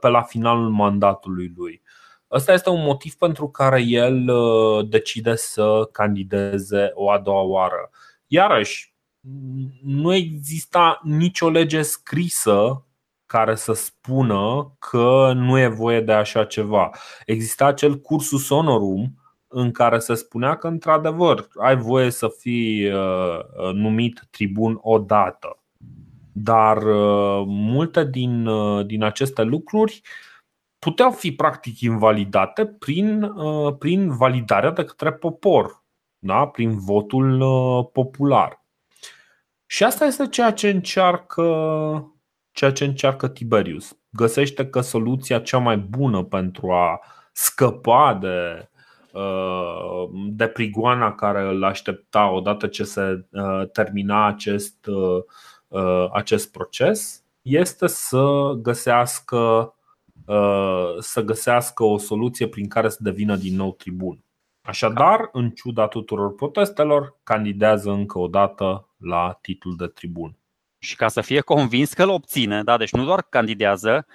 pe la finalul mandatului lui. Ăsta este un motiv pentru care el decide să candideze o a doua oară. Iarăși, nu exista nicio lege scrisă care să spună că nu e voie de așa ceva. Exista acel cursus honorum în care se spunea că într-adevăr ai voie să fii numit tribun odată. Dar multe din, din aceste lucruri puteau fi practic invalidate prin, prin validarea de către popor, da? Prin votul popular. Și asta este ceea ce încearcă ceea ce încearcă Tiberius. Găsește că soluția cea mai bună pentru a scăpa de, de prigoana care îl aștepta odată ce se termina acest, acest proces este să găsească, să găsească o soluție prin care să devină din nou tribun. Așadar, în ciuda tuturor protestelor, candidează încă o dată la titlul de tribun. Și ca să fie convins că îl obține, da, deci nu doar candidează,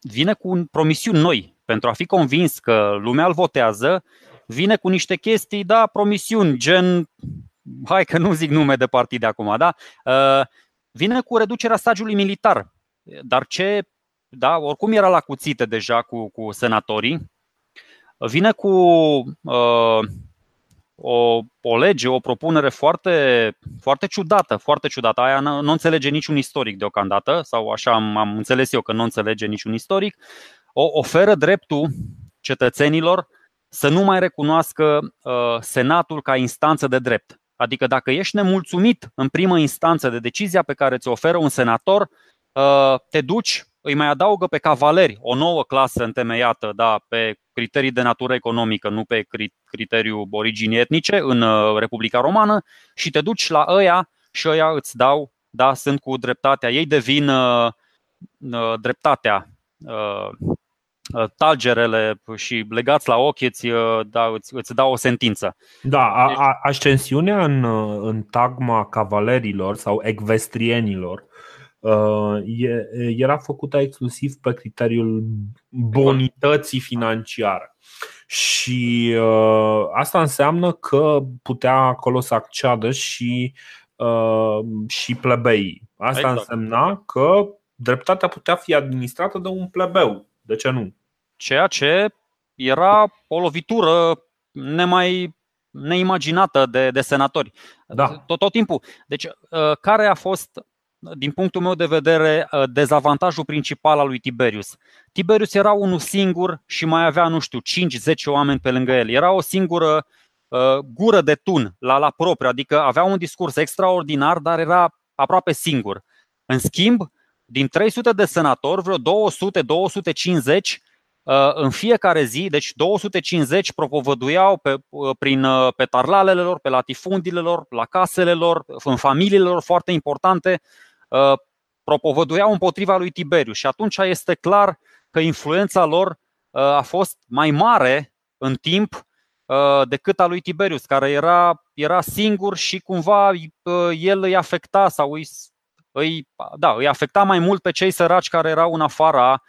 vine cu promisiuni noi. Pentru a fi convins că lumea îl votează, vine cu niște chestii, da, promisiuni, gen, hai că nu zic nume de partide acum, da, vine cu reducerea stagiului militar. Dar ce, da, oricum era la cuțite deja cu, cu senatorii, vine cu uh, O, o lege, o propunere foarte, foarte ciudată, foarte ciudată. Aia nu, nu înțelege niciun istoric deocamdată, sau așa am, am înțeles eu că nu înțelege niciun istoric. O oferă dreptul cetățenilor să nu mai recunoască uh, senatul ca instanță de drept. Adică dacă ești nemulțumit în primă instanță de decizia pe care ți-o oferă un senator, uh, te duci, îi mai adaugă pe cavaleri, o nouă clasă întemeiată, da, pe criterii de natură economică, nu pe criteriul originii etnice în Republica Romană, și te duci la ăia și ăia îți dau, da, sunt cu dreptatea, ei devin uh, dreptatea, uh, talgerele și legați la ochi îți, da, îți, îți dau o sentință. Da, a, a, ascensiunea în, în tagma cavalerilor sau ecvestrienilor era făcută exclusiv pe criteriul bonității financiare. Și asta înseamnă că putea acolo să acceadă și, și plebeii. Asta exact. Însemna că dreptatea putea fi administrată de un plebeu. De ce nu? Ceea ce era o lovitură nemai neimaginată de, de senatori. Da. Tot, tot timpul. Deci, care a fost, din punctul meu de vedere, dezavantajul principal al lui Tiberius? Tiberius era unul singur și mai avea, nu știu, cinci zece oameni pe lângă el. Era o singură uh, gură de tun la, la propriu, adică avea un discurs extraordinar, dar era aproape singur. În schimb, din trei sute de senatori, vreo două sute două sute cincizeci în fiecare zi, deci două sute cincizeci propovăduiau pe, prin, pe tarlalele lor, pe latifundile lor, la casele lor, în familiile lor foarte importante, propovăduiau împotriva lui Tiberius. Și atunci este clar că influența lor a fost mai mare în timp decât a lui Tiberius, care era, era singur și cumva el îi afecta sau îi... Îi, da, îi afecta mai mult pe cei săraci care erau în afara,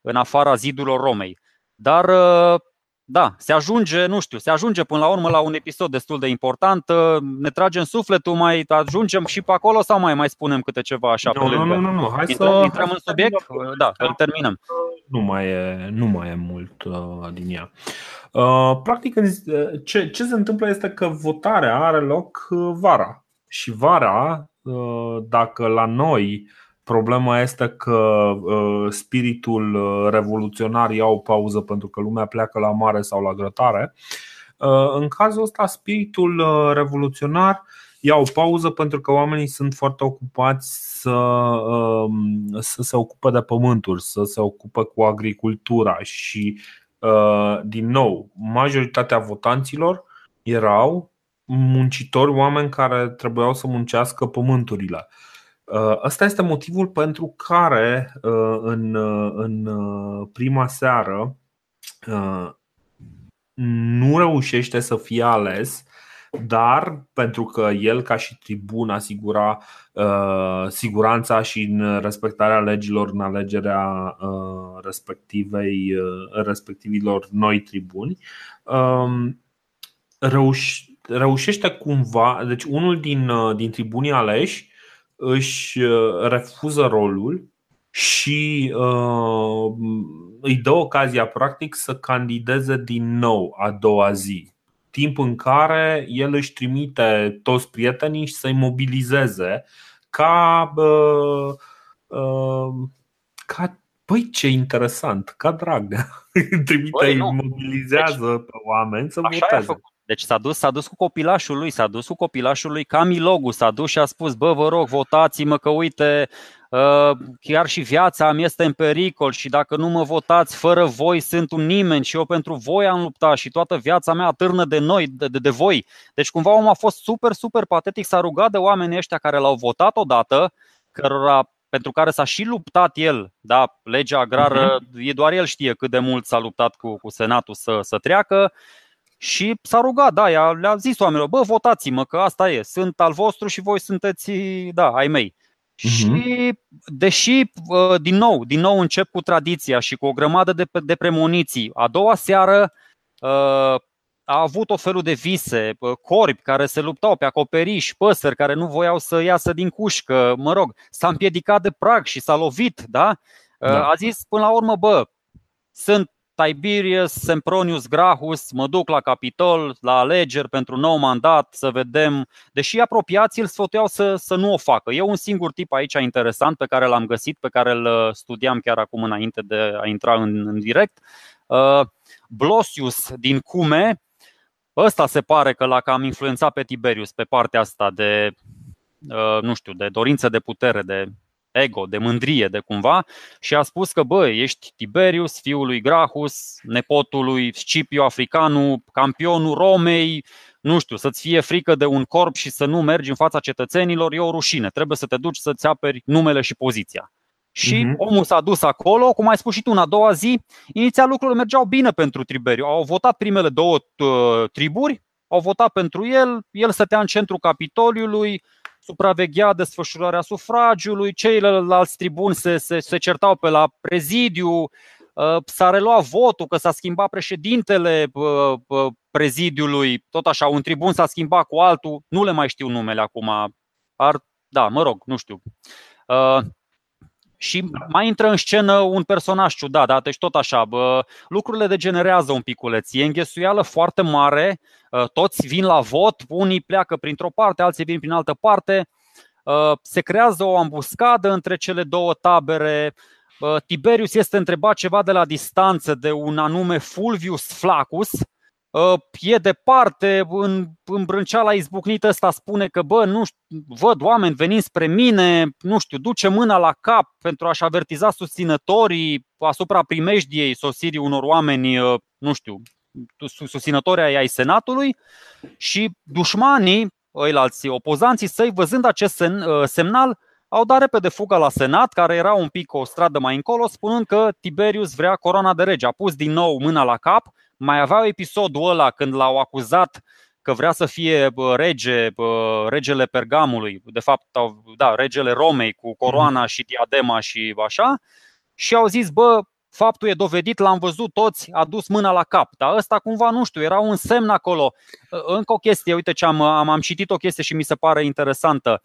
în afara zidurilor Romei. Dar da, se ajunge, nu știu, se ajunge până la urmă la un episod destul de important. Ne tragem sufletul, mai ajungem și pe acolo sau mai mai spunem câte ceva așa no, pe lângă? Nu, nu, nu, hai Intră, să intrăm hai în subiect. Da, îl terminăm. Nu mai e, nu mai e mult uh, din ea. Uh, practic ce ce se întâmplă este că votarea are loc vara. Și vara, dacă la noi problema este că spiritul revoluționar ia o pauză pentru că lumea pleacă la mare sau la grătare, în cazul ăsta spiritul revoluționar ia o pauză pentru că oamenii sunt foarte ocupați să, să se ocupe de pământuri, să se ocupe cu agricultura. Și din nou, majoritatea votanților erau muncitori, oameni care trebuiau să muncească pământurile. Ăsta este motivul pentru care în, în prima seară nu reușește să fie ales, dar pentru că el ca și tribun asigura siguranța și în respectarea legilor în alegerea respectivei, respectivilor noi tribuni, reușește Reușește cumva, deci unul din, din tribunii aleși își refuză rolul și uh, îi dă ocazia practic să candideze din nou a doua zi, timp în care el își trimite toți prietenii și să-i mobilizeze ca, uh, uh, ca Păi ce interesant, ca Dragnea trimite, îi mobilizează deci, pe oameni să voteze. Deci s-a dus, s-a dus cu copilașul lui, s-a dus cu copilașul lui Camilogu, s-a dus și a spus: bă, vă rog, votați-mă că uite, chiar și viața mi este în pericol și dacă nu mă votați, fără voi sunt un nimeni și eu pentru voi am luptat și toată viața mea atârnă de noi, de, de, de voi. Deci cumva omul a fost super, super patetic, s-a rugat de oamenii ăștia care l-au votat odată, cărora, pentru care s-a și luptat el, da, legea agrară, uh-huh. doar el știe cât de mult s-a luptat cu, cu Senatul să, să treacă. Și s-a rugat, da, i-a, le-a zis oamenilor: bă, votați-mă că asta e, sunt al vostru și voi sunteți, da, ai mei. Uh-huh. Și deși, din nou, din nou încep cu tradiția și cu o grămadă de, de premoniții, a doua seară a avut o felul de vise, corbi care se luptau pe acoperiș, păsări care nu voiau să iasă din cușcă, mă rog, s-a împiedicat de prag și s-a lovit, da? Da. A zis până la urmă: bă, sunt Tiberius, Sempronius Gracchus, mă duc la Capitol, la alegeri pentru nou mandat, să vedem. Deși apropiații îl sfătuiau să, să nu o facă. E un singur tip aici interesant pe care l-am găsit, pe care îl studiam chiar acum înainte de a intra în, în direct. uh, Blosius din Cume, ăsta se pare că l-a cam influențat pe Tiberius pe partea asta de, uh, nu știu, de dorință de putere, de ego, de mândrie, de cumva, și a spus că, bă, ești Tiberius, fiul lui Gracchus, nepotul lui Scipio Africanus, campionul Romei, nu știu, să-ți fie frică de un corp și să nu mergi în fața cetățenilor, e o rușine, trebuie să te duci să-ți aperi numele și poziția. Și mm-hmm. omul s-a dus acolo, cum ai spus și tu, în a doua zi, inițial lucrurile mergeau bine pentru Tiberiu, au votat primele două uh, triburi, au votat pentru el, el stătea în centrul Capitoliului, supraveghea desfășurarea sufragiului, ceilalți tribuni se, se, se certau pe la prezidiu, s-a reluat votul, că s-a schimbat președintele prezidiului, tot așa, un tribun s-a schimbat cu altul, nu le mai știu numele acum, ar, da, mă rog, nu știu. Uh, și mai intră în scenă un personaj ciudat, da, deci tot așa, bă, lucrurile degenerează un piculeț, e înghesuială foarte mare, toți vin la vot, unii pleacă printr-o parte, alții vin prin altă parte, se creează o ambuscadă între cele două tabere, Tiberius este întrebat ceva de la distanță de un anume Fulvius Flaccus, e departe, în, în brânceala izbucnită ăsta spune că bă, nu știu, văd oameni venind spre mine, nu știu, duce mâna la cap pentru a-și avertiza susținătorii asupra primejdiei sosirii unor oameni, nu știu, susținătorii ai senatului, și dușmanii, ăilalți, opozanții săi, văzând acest semnal, au dat repede fuga la senat, care era un pic o stradă mai încolo, spunând că Tiberius vrea coroana de rege. A pus din nou mâna la cap. Mai avea episodul ăla când l-au acuzat că vrea să fie rege, regele Pergamului, de fapt, da, regele Romei cu coroana și diadema și așa. Și au zis, bă, faptul e dovedit, l-am văzut toți, a dus mâna la cap. Dar ăsta cumva, nu știu, era un semn acolo. Încă o chestie, uite ce am, am, am citit o chestie și mi se pare interesantă.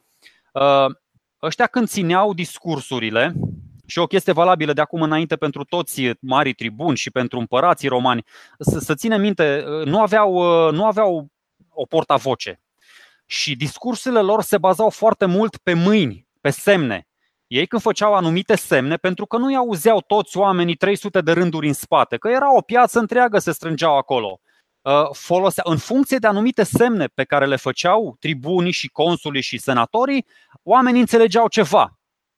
Ăștia când țineau discursurile, și o chestie valabilă de acum înainte pentru toți marii tribuni și pentru împărații romani, să, să ținem minte, nu aveau, nu aveau o portavoce. Și discursurile lor se bazau foarte mult pe mâini, pe semne. Ei când făceau anumite semne, pentru că nu-i auzeau toți oamenii trei sute de rânduri în spate, că era o piață întreagă, se strângeau acolo. Folosea, în funcție de anumite semne pe care le făceau tribunii și consulii și senatorii, oamenii înțelegeau ceva.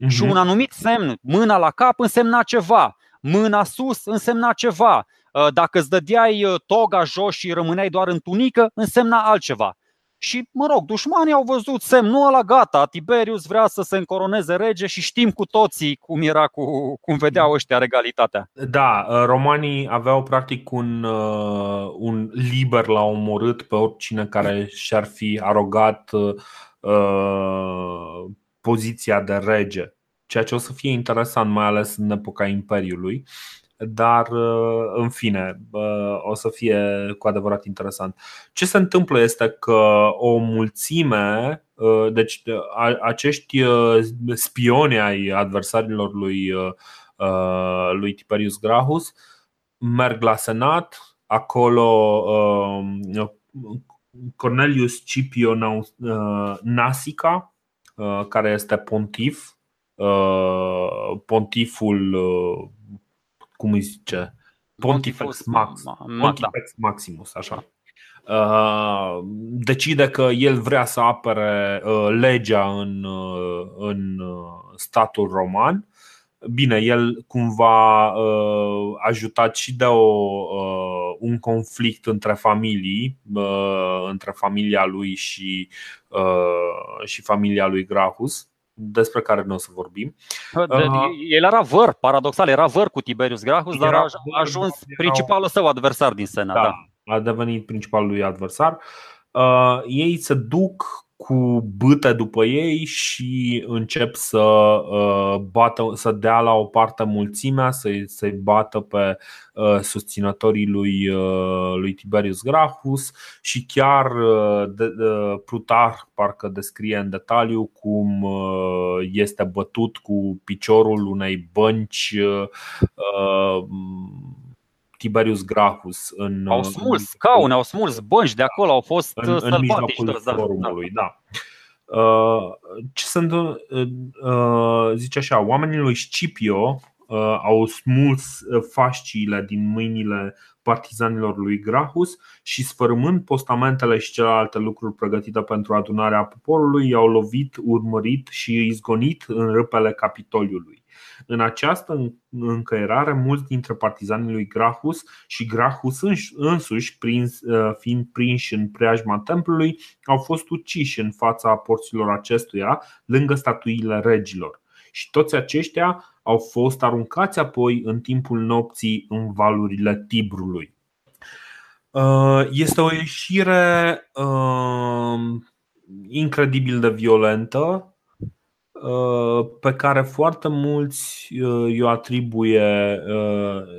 Mm-hmm. Și un anumit semn, mâna la cap însemna ceva, mâna sus însemna ceva, dacă îți dădeai toga jos și rămâneai doar în tunică, însemna altceva. Și mă rog, dușmanii au văzut semnul ăla, gata, Tiberius vrea să se încoroneze rege și știm cu toții cum era, cu, cum vedeau ăștia regalitatea. Da, romanii aveau practic un, un liber la omorât pe oricine care și-ar fi arogat uh, poziția de rege, ceea ce o să fie interesant, mai ales în epoca Imperiului. Dar, în fine, o să fie cu adevărat interesant. Ce se întâmplă este că o mulțime, deci acești spioni ai adversarilor lui, lui Tiberius Gracchus, merg la senat. Acolo Cornelius Scipio Nasica, care este pontif, pontiful, cum îi zice, Pontifex Maximus, Pontifex Maximus, așa. Decide că el vrea să apere legea în, în statul roman. Bine, el cumva ajutat și de o, un conflict între familii, între familia lui și, și familia lui Gracchus, despre care nu o să vorbim. El era văr, paradoxal, era văr cu Tiberius Gracchus, era, dar a ajuns era principalul său adversar din Senat. Da, da. A devenit principalul lui adversar. Uh, ei se duc cu bâte după ei și încep să, uh, bată, să dea la o parte mulțimea, să-i, să-i bată pe uh, susținătorii lui, uh, lui Tiberius Gracchus. Și chiar uh, de, uh, Plutarch parcă descrie în detaliu cum uh, este bătut cu piciorul unei bănci uh, Tiberius Gracchus în, au smuls în, caune, au smuls bănci de acolo, au fost în, în mijlocul forumului, da. Ce sunt, zice așa, oamenii lui Scipio au smuls fasciile din mâinile partizanilor lui Gracchus și, sfărâmând postamentele și celelalte lucruri pregătite pentru adunarea poporului, i-au lovit, urmărit și izgonit în râpele Capitoliului. În această încăierare, mulți dintre partizanii lui Gracchus și Gracchus însuși, fiind prinși în preajma templului, au fost uciși în fața porților acestuia, lângă statuile regilor. Și toți aceștia au fost aruncați apoi în timpul nopții în valurile Tibrului. Este o ieșire incredibil de violentă, pe care foarte mulți eu atribuie,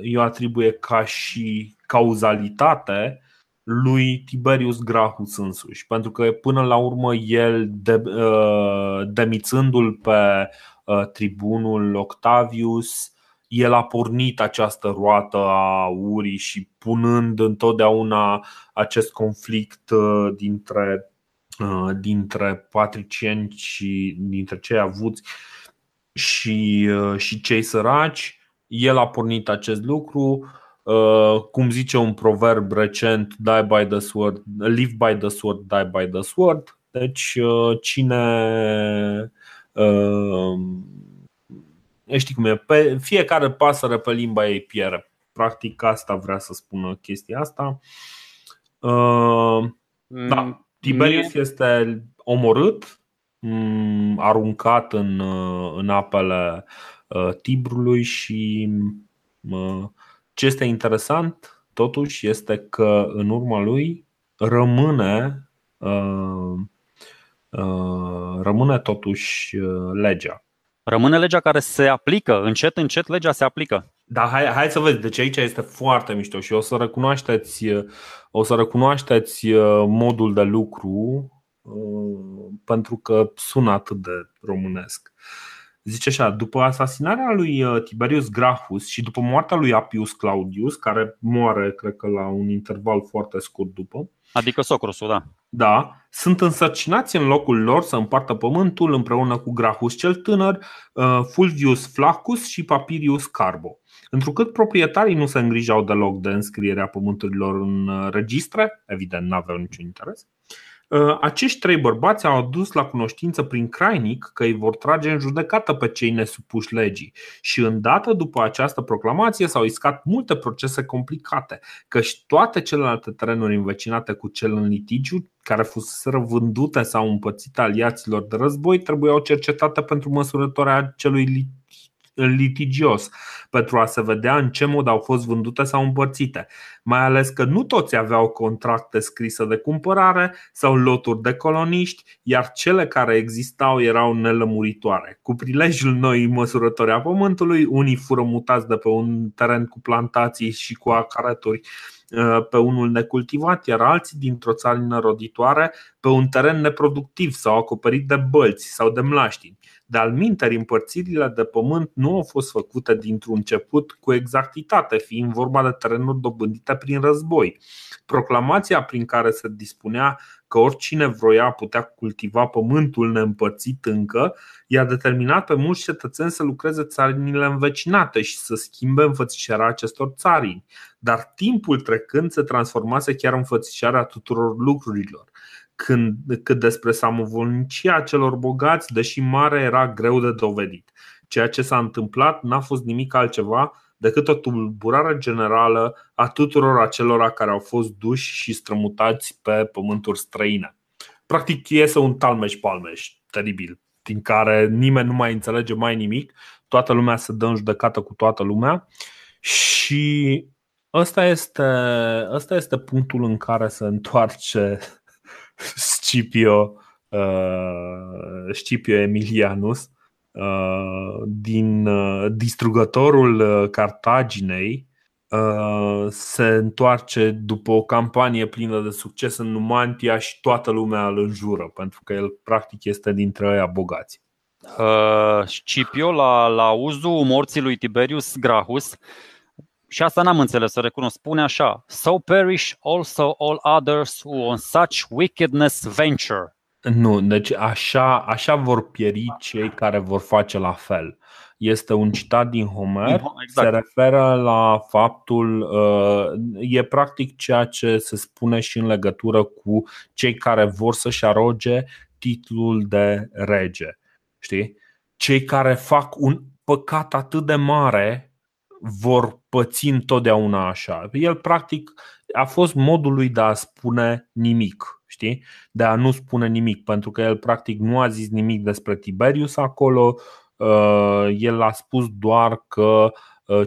eu atribuie ca și cauzalitate lui Tiberius Gracchus însuși, pentru că până la urmă el, demițându-l pe tribunul Octavius, el a pornit această roată a urii și punând întotdeauna acest conflict dintre dintre patricieni și dintre cei avuți și, și cei săraci. El a pornit acest lucru. Cum zice un proverb recent, die by the sword, live by the sword, die by the sword. Deci cine știi cum e, fiecare pasăre pe limba ei piere. Practic asta vrea să spună chestia asta. Da, Tiberius este omorât, aruncat în, în apele Tibrului și ce este interesant totuși este că în urma lui rămâne, rămâne totuși legea. Rămâne legea care se aplică, încet, încet legea se aplică. Dar hai, hai să vezi, deci aici este foarte mișto și o să recunoașteți, o să recunoașteți modul de lucru, pentru că sună atât de românesc. Zice așa: după asasinarea lui Tiberius Gracchus și după moartea lui Appius Claudius, care moare, cred că la un interval foarte scurt după, adică socrusul, da. Da, sunt însărcinați în locul lor să împartă pământul împreună cu Gracchus cel tânăr, Fulvius Flaccus și Papirius Carbo. Întrucât proprietarii nu se îngrijau deloc de înscrierea pământurilor în registre, evident n-aveau niciun interes, acești trei bărbați au adus la cunoștință prin crainic că îi vor trage în judecată pe cei nesupuși legii. Și îndată după această proclamație s-au iscat multe procese complicate, căci toate celelalte terenuri învecinate cu cel în litigiu, care fuseseră vândute sau împărțite aliaților de război, trebuiau cercetate pentru măsurătoarea celui litigios, pentru a se vedea în ce mod au fost vândute sau împărțite. Mai ales că nu toți aveau contracte scrise de cumpărare sau loturi de coloniști, iar cele care existau erau nelămuritoare. Cu prilejul noii măsurători a pământului, unii fură mutați de pe un teren cu plantații și cu acareturi pe unul necultivat, iar alții dintr-o țarină roditoare pe un teren neproductiv sau acoperit de bălți sau de mlaștini. De-al minteri, împărțirile de pământ nu au fost făcute dintr-un început cu exactitate, fiind vorba de terenuri dobândite prin război. Proclamația prin care se dispunea că oricine vroia putea cultiva pământul neîmpărțit încă i-a determinat pe mulți cetățeni să lucreze țarinile învecinate și să schimbe înfățișarea acestor țarini. Dar timpul trecând se transformase chiar în înfățișarea tuturor lucrurilor. Când, cât despre samovolnicia celor bogați, deși mare, era greu de dovedit. Ceea ce s-a întâmplat n-a fost nimic altceva decât o tulburare generală a tuturor acelora care au fost duși și strămutați pe pământuri străine. Practic iese un talmeș-palmeș teribil, din care nimeni nu mai înțelege mai nimic. Toată lumea se dă în judecată cu toată lumea. Și ăsta este, ăsta este punctul în care se întoarce Scipio, uh, Scipio Emilianus, uh, din uh, distrugătorul Cartaginei, uh, se întoarce după o campanie plină de succes în Numantia și toată lumea îl înjură, pentru că el practic este dintre aia bogați. uh, Scipio, la, la uzul morții lui Tiberius Gracchus, și asta n-am înțeles, să recunosc, spune așa: So perish also all others who on such wickedness venture. Nu, deci așa, așa vor pieri cei care vor face la fel. Este un citat din Homer, exact. Se referă la faptul, e practic ceea ce se spune și în legătură cu cei care vor să-și aroge titlul de rege. Știi? Cei care fac un păcat atât de mare vor păți întotdeauna așa. El practic a fost modul lui de a spune nimic. Știi? De a nu spune nimic, pentru că el practic nu a zis nimic despre Tiberius acolo. El a spus doar că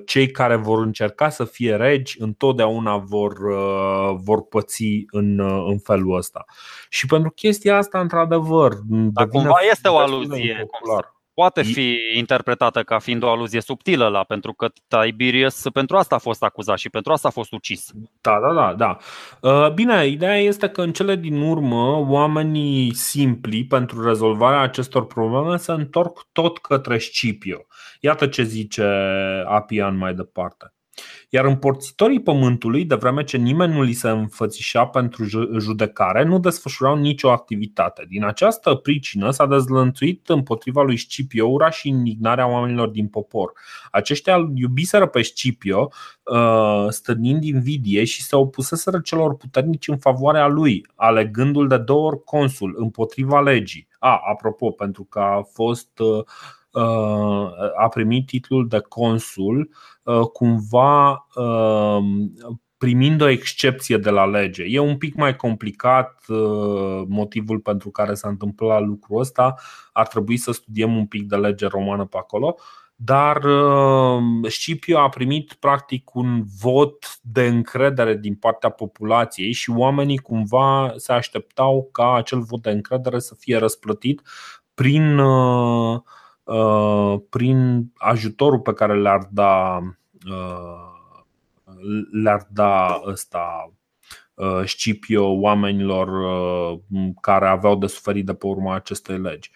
cei care vor încerca să fie regi întotdeauna vor, vor păți în, în felul ăsta. Și pentru chestia asta, într-adevăr, dar cumva este o aluzie, poate fi interpretată ca fiind o aluzie subtilă la, pentru că Tiberius pentru asta a fost acuzat și pentru asta a fost ucis. Da, da, da, da. Bine, ideea este că în cele din urmă oamenii simpli pentru rezolvarea acestor probleme se întorc tot către Scipio. Iată ce zice Appian mai departe. Iar împărțitorii pământului, de vreme ce nimeni nu li se înfățișa pentru judecare, nu desfășurau nicio activitate. Din această pricină s-a dezlănțuit împotriva lui Scipio ura și indignarea oamenilor din popor. Aceștia îl iubiseră pe Scipio stârnind invidie și se opuseseră celor puternici în favoarea lui, alegându-l de două ori consul, împotriva legii. A, apropo, pentru că a fost... a primit titlul de consul cumva primind o excepție de la lege. E un pic mai complicat motivul pentru care s-a întâmplat lucrul ăsta. Ar trebui să studiem un pic de lege romană pe acolo. Dar Scipio a primit practic un vot de încredere din partea populației și oamenii cumva se așteptau ca acel vot de încredere să fie răsplătit prin prin ajutorul pe care le-ar da le-ar da ăsta Scipio oamenilor care aveau de suferit de pe urma acestei legi.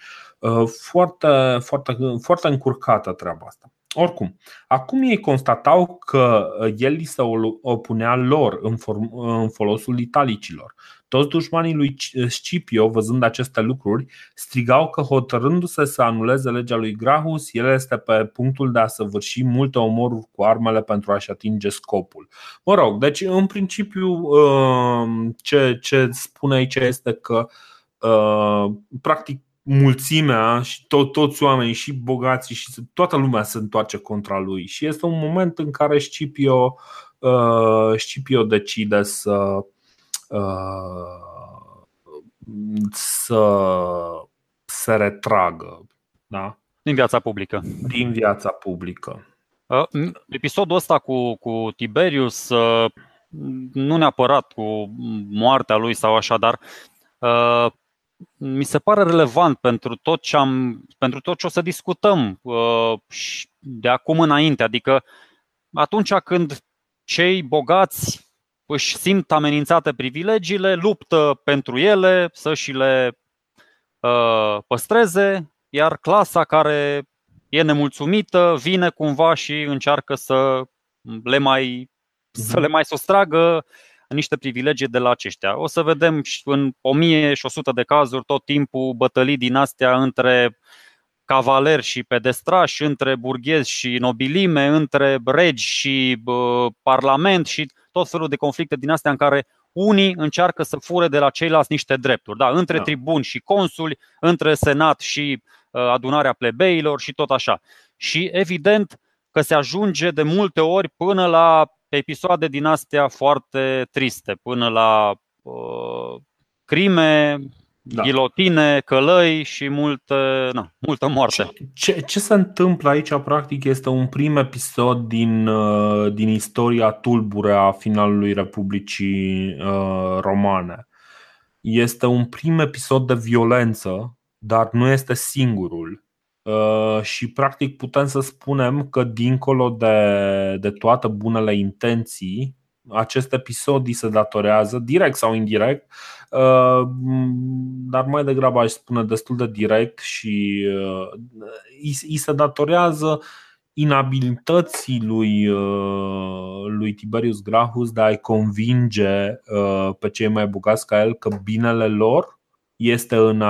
Foarte, foarte, foarte încurcată treaba asta. Oricum, acum ei constatau că el li se opunea lor în folosul italicilor. Toți dușmanii lui Scipio, văzând aceste lucruri, strigau că, hotărându-se să anuleze legea lui Gracchus, el este pe punctul de a săvârși multe omoruri cu armele pentru a-și atinge scopul. Mă rog, deci în principiu ce, ce spune aici este că practic mulțimea și to- toți oamenii și bogații și toată lumea se întoarce contra lui. Și este un moment în care Scipio, Scipio decide să să se retragă, da? Din viața publică. Din viața publică. Episodul ăsta cu, cu Tiberius, nu neapărat cu moartea lui sau așa, dar mi se pare relevant pentru tot ce am, pentru tot ce o să discutăm de acum înainte. Adică atunci când cei bogați își simt amenințate privilegiile, luptă pentru ele să și le uh, păstreze, iar clasa care e nemulțumită vine cumva și încearcă să le mai, să le mai sustragă niște privilegii de la aceștia. O să vedem în o mie și o sută de cazuri tot timpul bătălii din astea între cavaleri și pedestrași, între burghezi și nobilime, între regi și uh, parlament și tot felul de conflicte din astea în care unii încearcă să fure de la ceilalți niște drepturi, da, între da. tribuni și consuli, între senat și uh, adunarea plebeilor și tot așa. Și evident că se ajunge de multe ori până la episoade din astea foarte triste, până la uh, crime, da. Ghilotine, călăi și multe, na, multă moarte. Ce, ce, ce se întâmplă aici practic este un prim episod din, din istoria tulbure a finalului Republicii uh, Romane. Este un prim episod de violență, dar nu este singurul. Uh, și practic putem să spunem că dincolo de, de toate bunele intenții, acest episod îi se datorează, direct sau indirect, dar mai degrabă aș spune destul de direct, și îi se datorează inabilității lui, lui Tiberius Gracchus de a-i convinge pe cei mai bogați ca el că binele lor este în,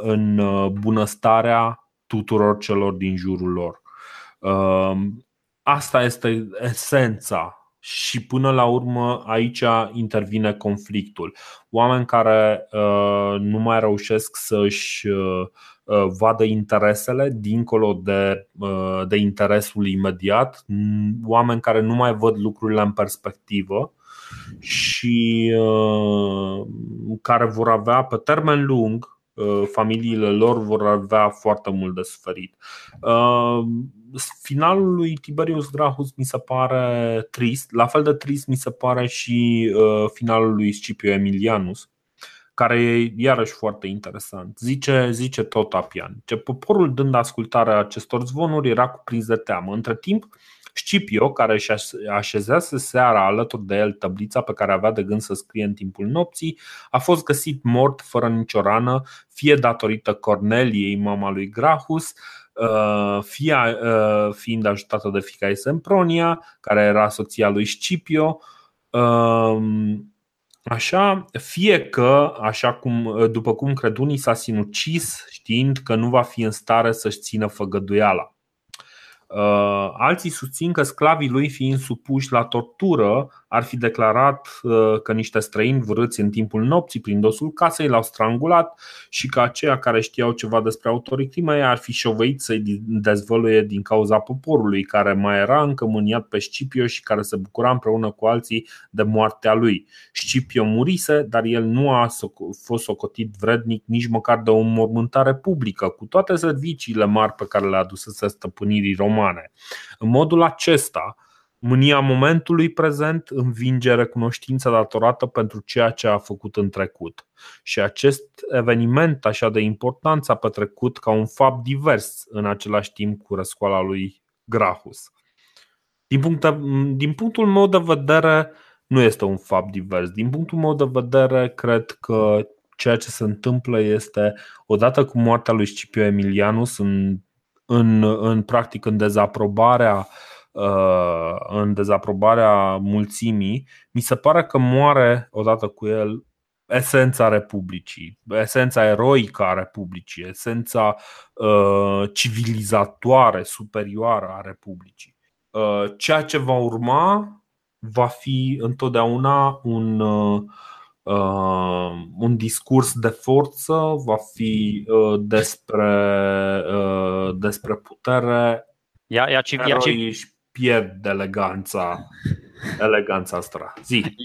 în bunăstarea tuturor celor din jurul lor. Asta este esența. Și până la urmă aici intervine conflictul. Oameni care uh, nu mai reușesc să-și uh, vadă interesele dincolo de, uh, de interesul imediat. Oameni care nu mai văd lucrurile în perspectivă și uh, care vor avea pe termen lung, uh, familiile lor vor avea foarte mult de suferit. uh, Finalul lui Tiberius Gracchus mi se pare trist. La fel de trist mi se pare și uh, finalul lui Scipio Emilianus, care e iarăși foarte interesant. Zice, zice tot Appian că poporul, dând ascultare acestor zvonuri, era cuprins de teamă. Între timp, Scipio, care își așezase seara alături de el tăblița pe care avea de gând să scrie în timpul nopții, a fost găsit mort fără nicio rană, fie datorită Corneliei, mama lui Gracchus, fie fiind ajutată de fiica ei Sempronia, care era soția lui Scipio, așa, fie că, așa cum, după cum cred unii, s-a sinucis știind că nu va fi în stare să-și țină făgăduiala. Alții susțin că sclavii lui, fiind supuși la tortură, ar fi declarat că niște străini vârâți în timpul nopții prin dosul casei l-au strangulat și că aceia care știau ceva despre autorii crimei ar fi șovăit să-i dezvăluie din cauza poporului, care mai era încă mâniat pe Scipio și care se bucura împreună cu alții de moartea lui. Scipio murise, dar el nu a fost socotit vrednic nici măcar de o înmormântare publică, cu toate serviciile mari pe care le adusese stăpânirii romane. În modul acesta, mânia momentului prezent învinge recunoștința datorată pentru ceea ce a făcut în trecut. Și acest eveniment așa de important s-a petrecut ca un fapt divers în același timp cu răscoala lui Gracchus. Din, punct de, din punctul meu de vedere, nu este un fapt divers. Din punctul meu de vedere, cred că ceea ce se întâmplă este, odată cu moartea lui Scipio Emilianus, în, în, în practic în dezaprobarea în dezaprobarea mulțimii, mi se pare că moare odată cu el esența Republicii, esența eroică a Republicii, esența uh, civilizatoare, superioară a Republicii. Uh, ceea ce va urma va fi întotdeauna un, uh, un discurs de forță, va fi uh, despre, uh, despre putere. Ia, ia, ci, ia, ci... pierd eleganța, eleganța asta.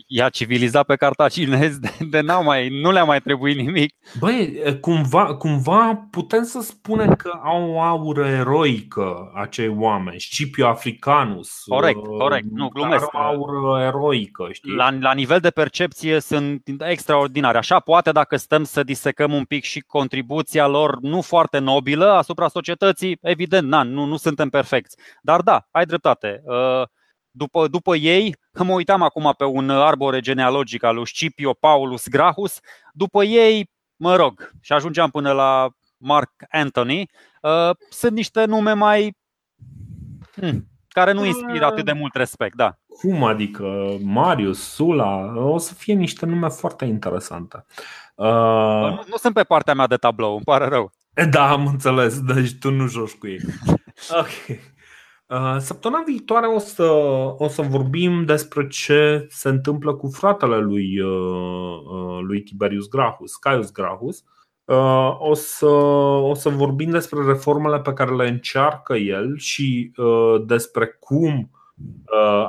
I-a civilizat pe cartaginezi de, de n-au mai, nu le-a mai trebuit nimic. Băi, cumva, cumva putem să spunem că au o aură eroică acei oameni. Scipio Africanus. Corect, corect. Nu, glumesc. Au o aură eroică, știi? La, la nivel de percepție sunt extraordinare. Așa, poate dacă stăm să disecăm un pic și contribuția lor nu foarte nobilă asupra societății, evident, na, nu, nu suntem perfecți. Dar da, ai dreptate. După, după ei, mă uitam acum pe un arbore genealogic al lui Scipio Paulus Gracchus. După ei, mă rog, și ajungeam până la Mark Antony. Sunt niște nume mai hmm, care nu inspiră atât de mult respect, da. Cum adică Marius, Sula, o să fie niște nume foarte interesante. uh... nu, nu sunt pe partea mea de tablou, îmi pare rău. Da, am înțeles, deci tu nu joci cu ei. Ok. Săptămâna viitoare o să, o să vorbim despre ce se întâmplă cu fratele lui, lui Tiberius Gracchus, Gaius Gracchus. O să, o să vorbim despre reformele pe care le încearcă el și despre cum,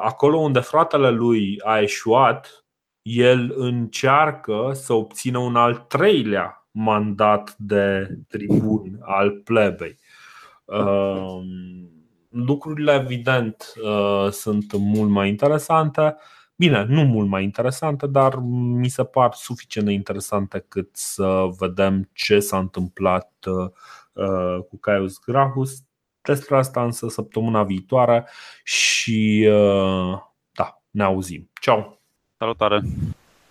acolo unde fratele lui a eșuat, el încearcă să obțină un al treilea mandat de tribun al plebei. Lucrurile, evident, sunt mult mai interesante. Bine, nu mult mai interesante, dar mi se par suficient de interesante cât să vedem ce s-a întâmplat cu Gaius Gracchus. Despre asta însă săptămâna viitoare și da, ne auzim. Ceau! Salutare!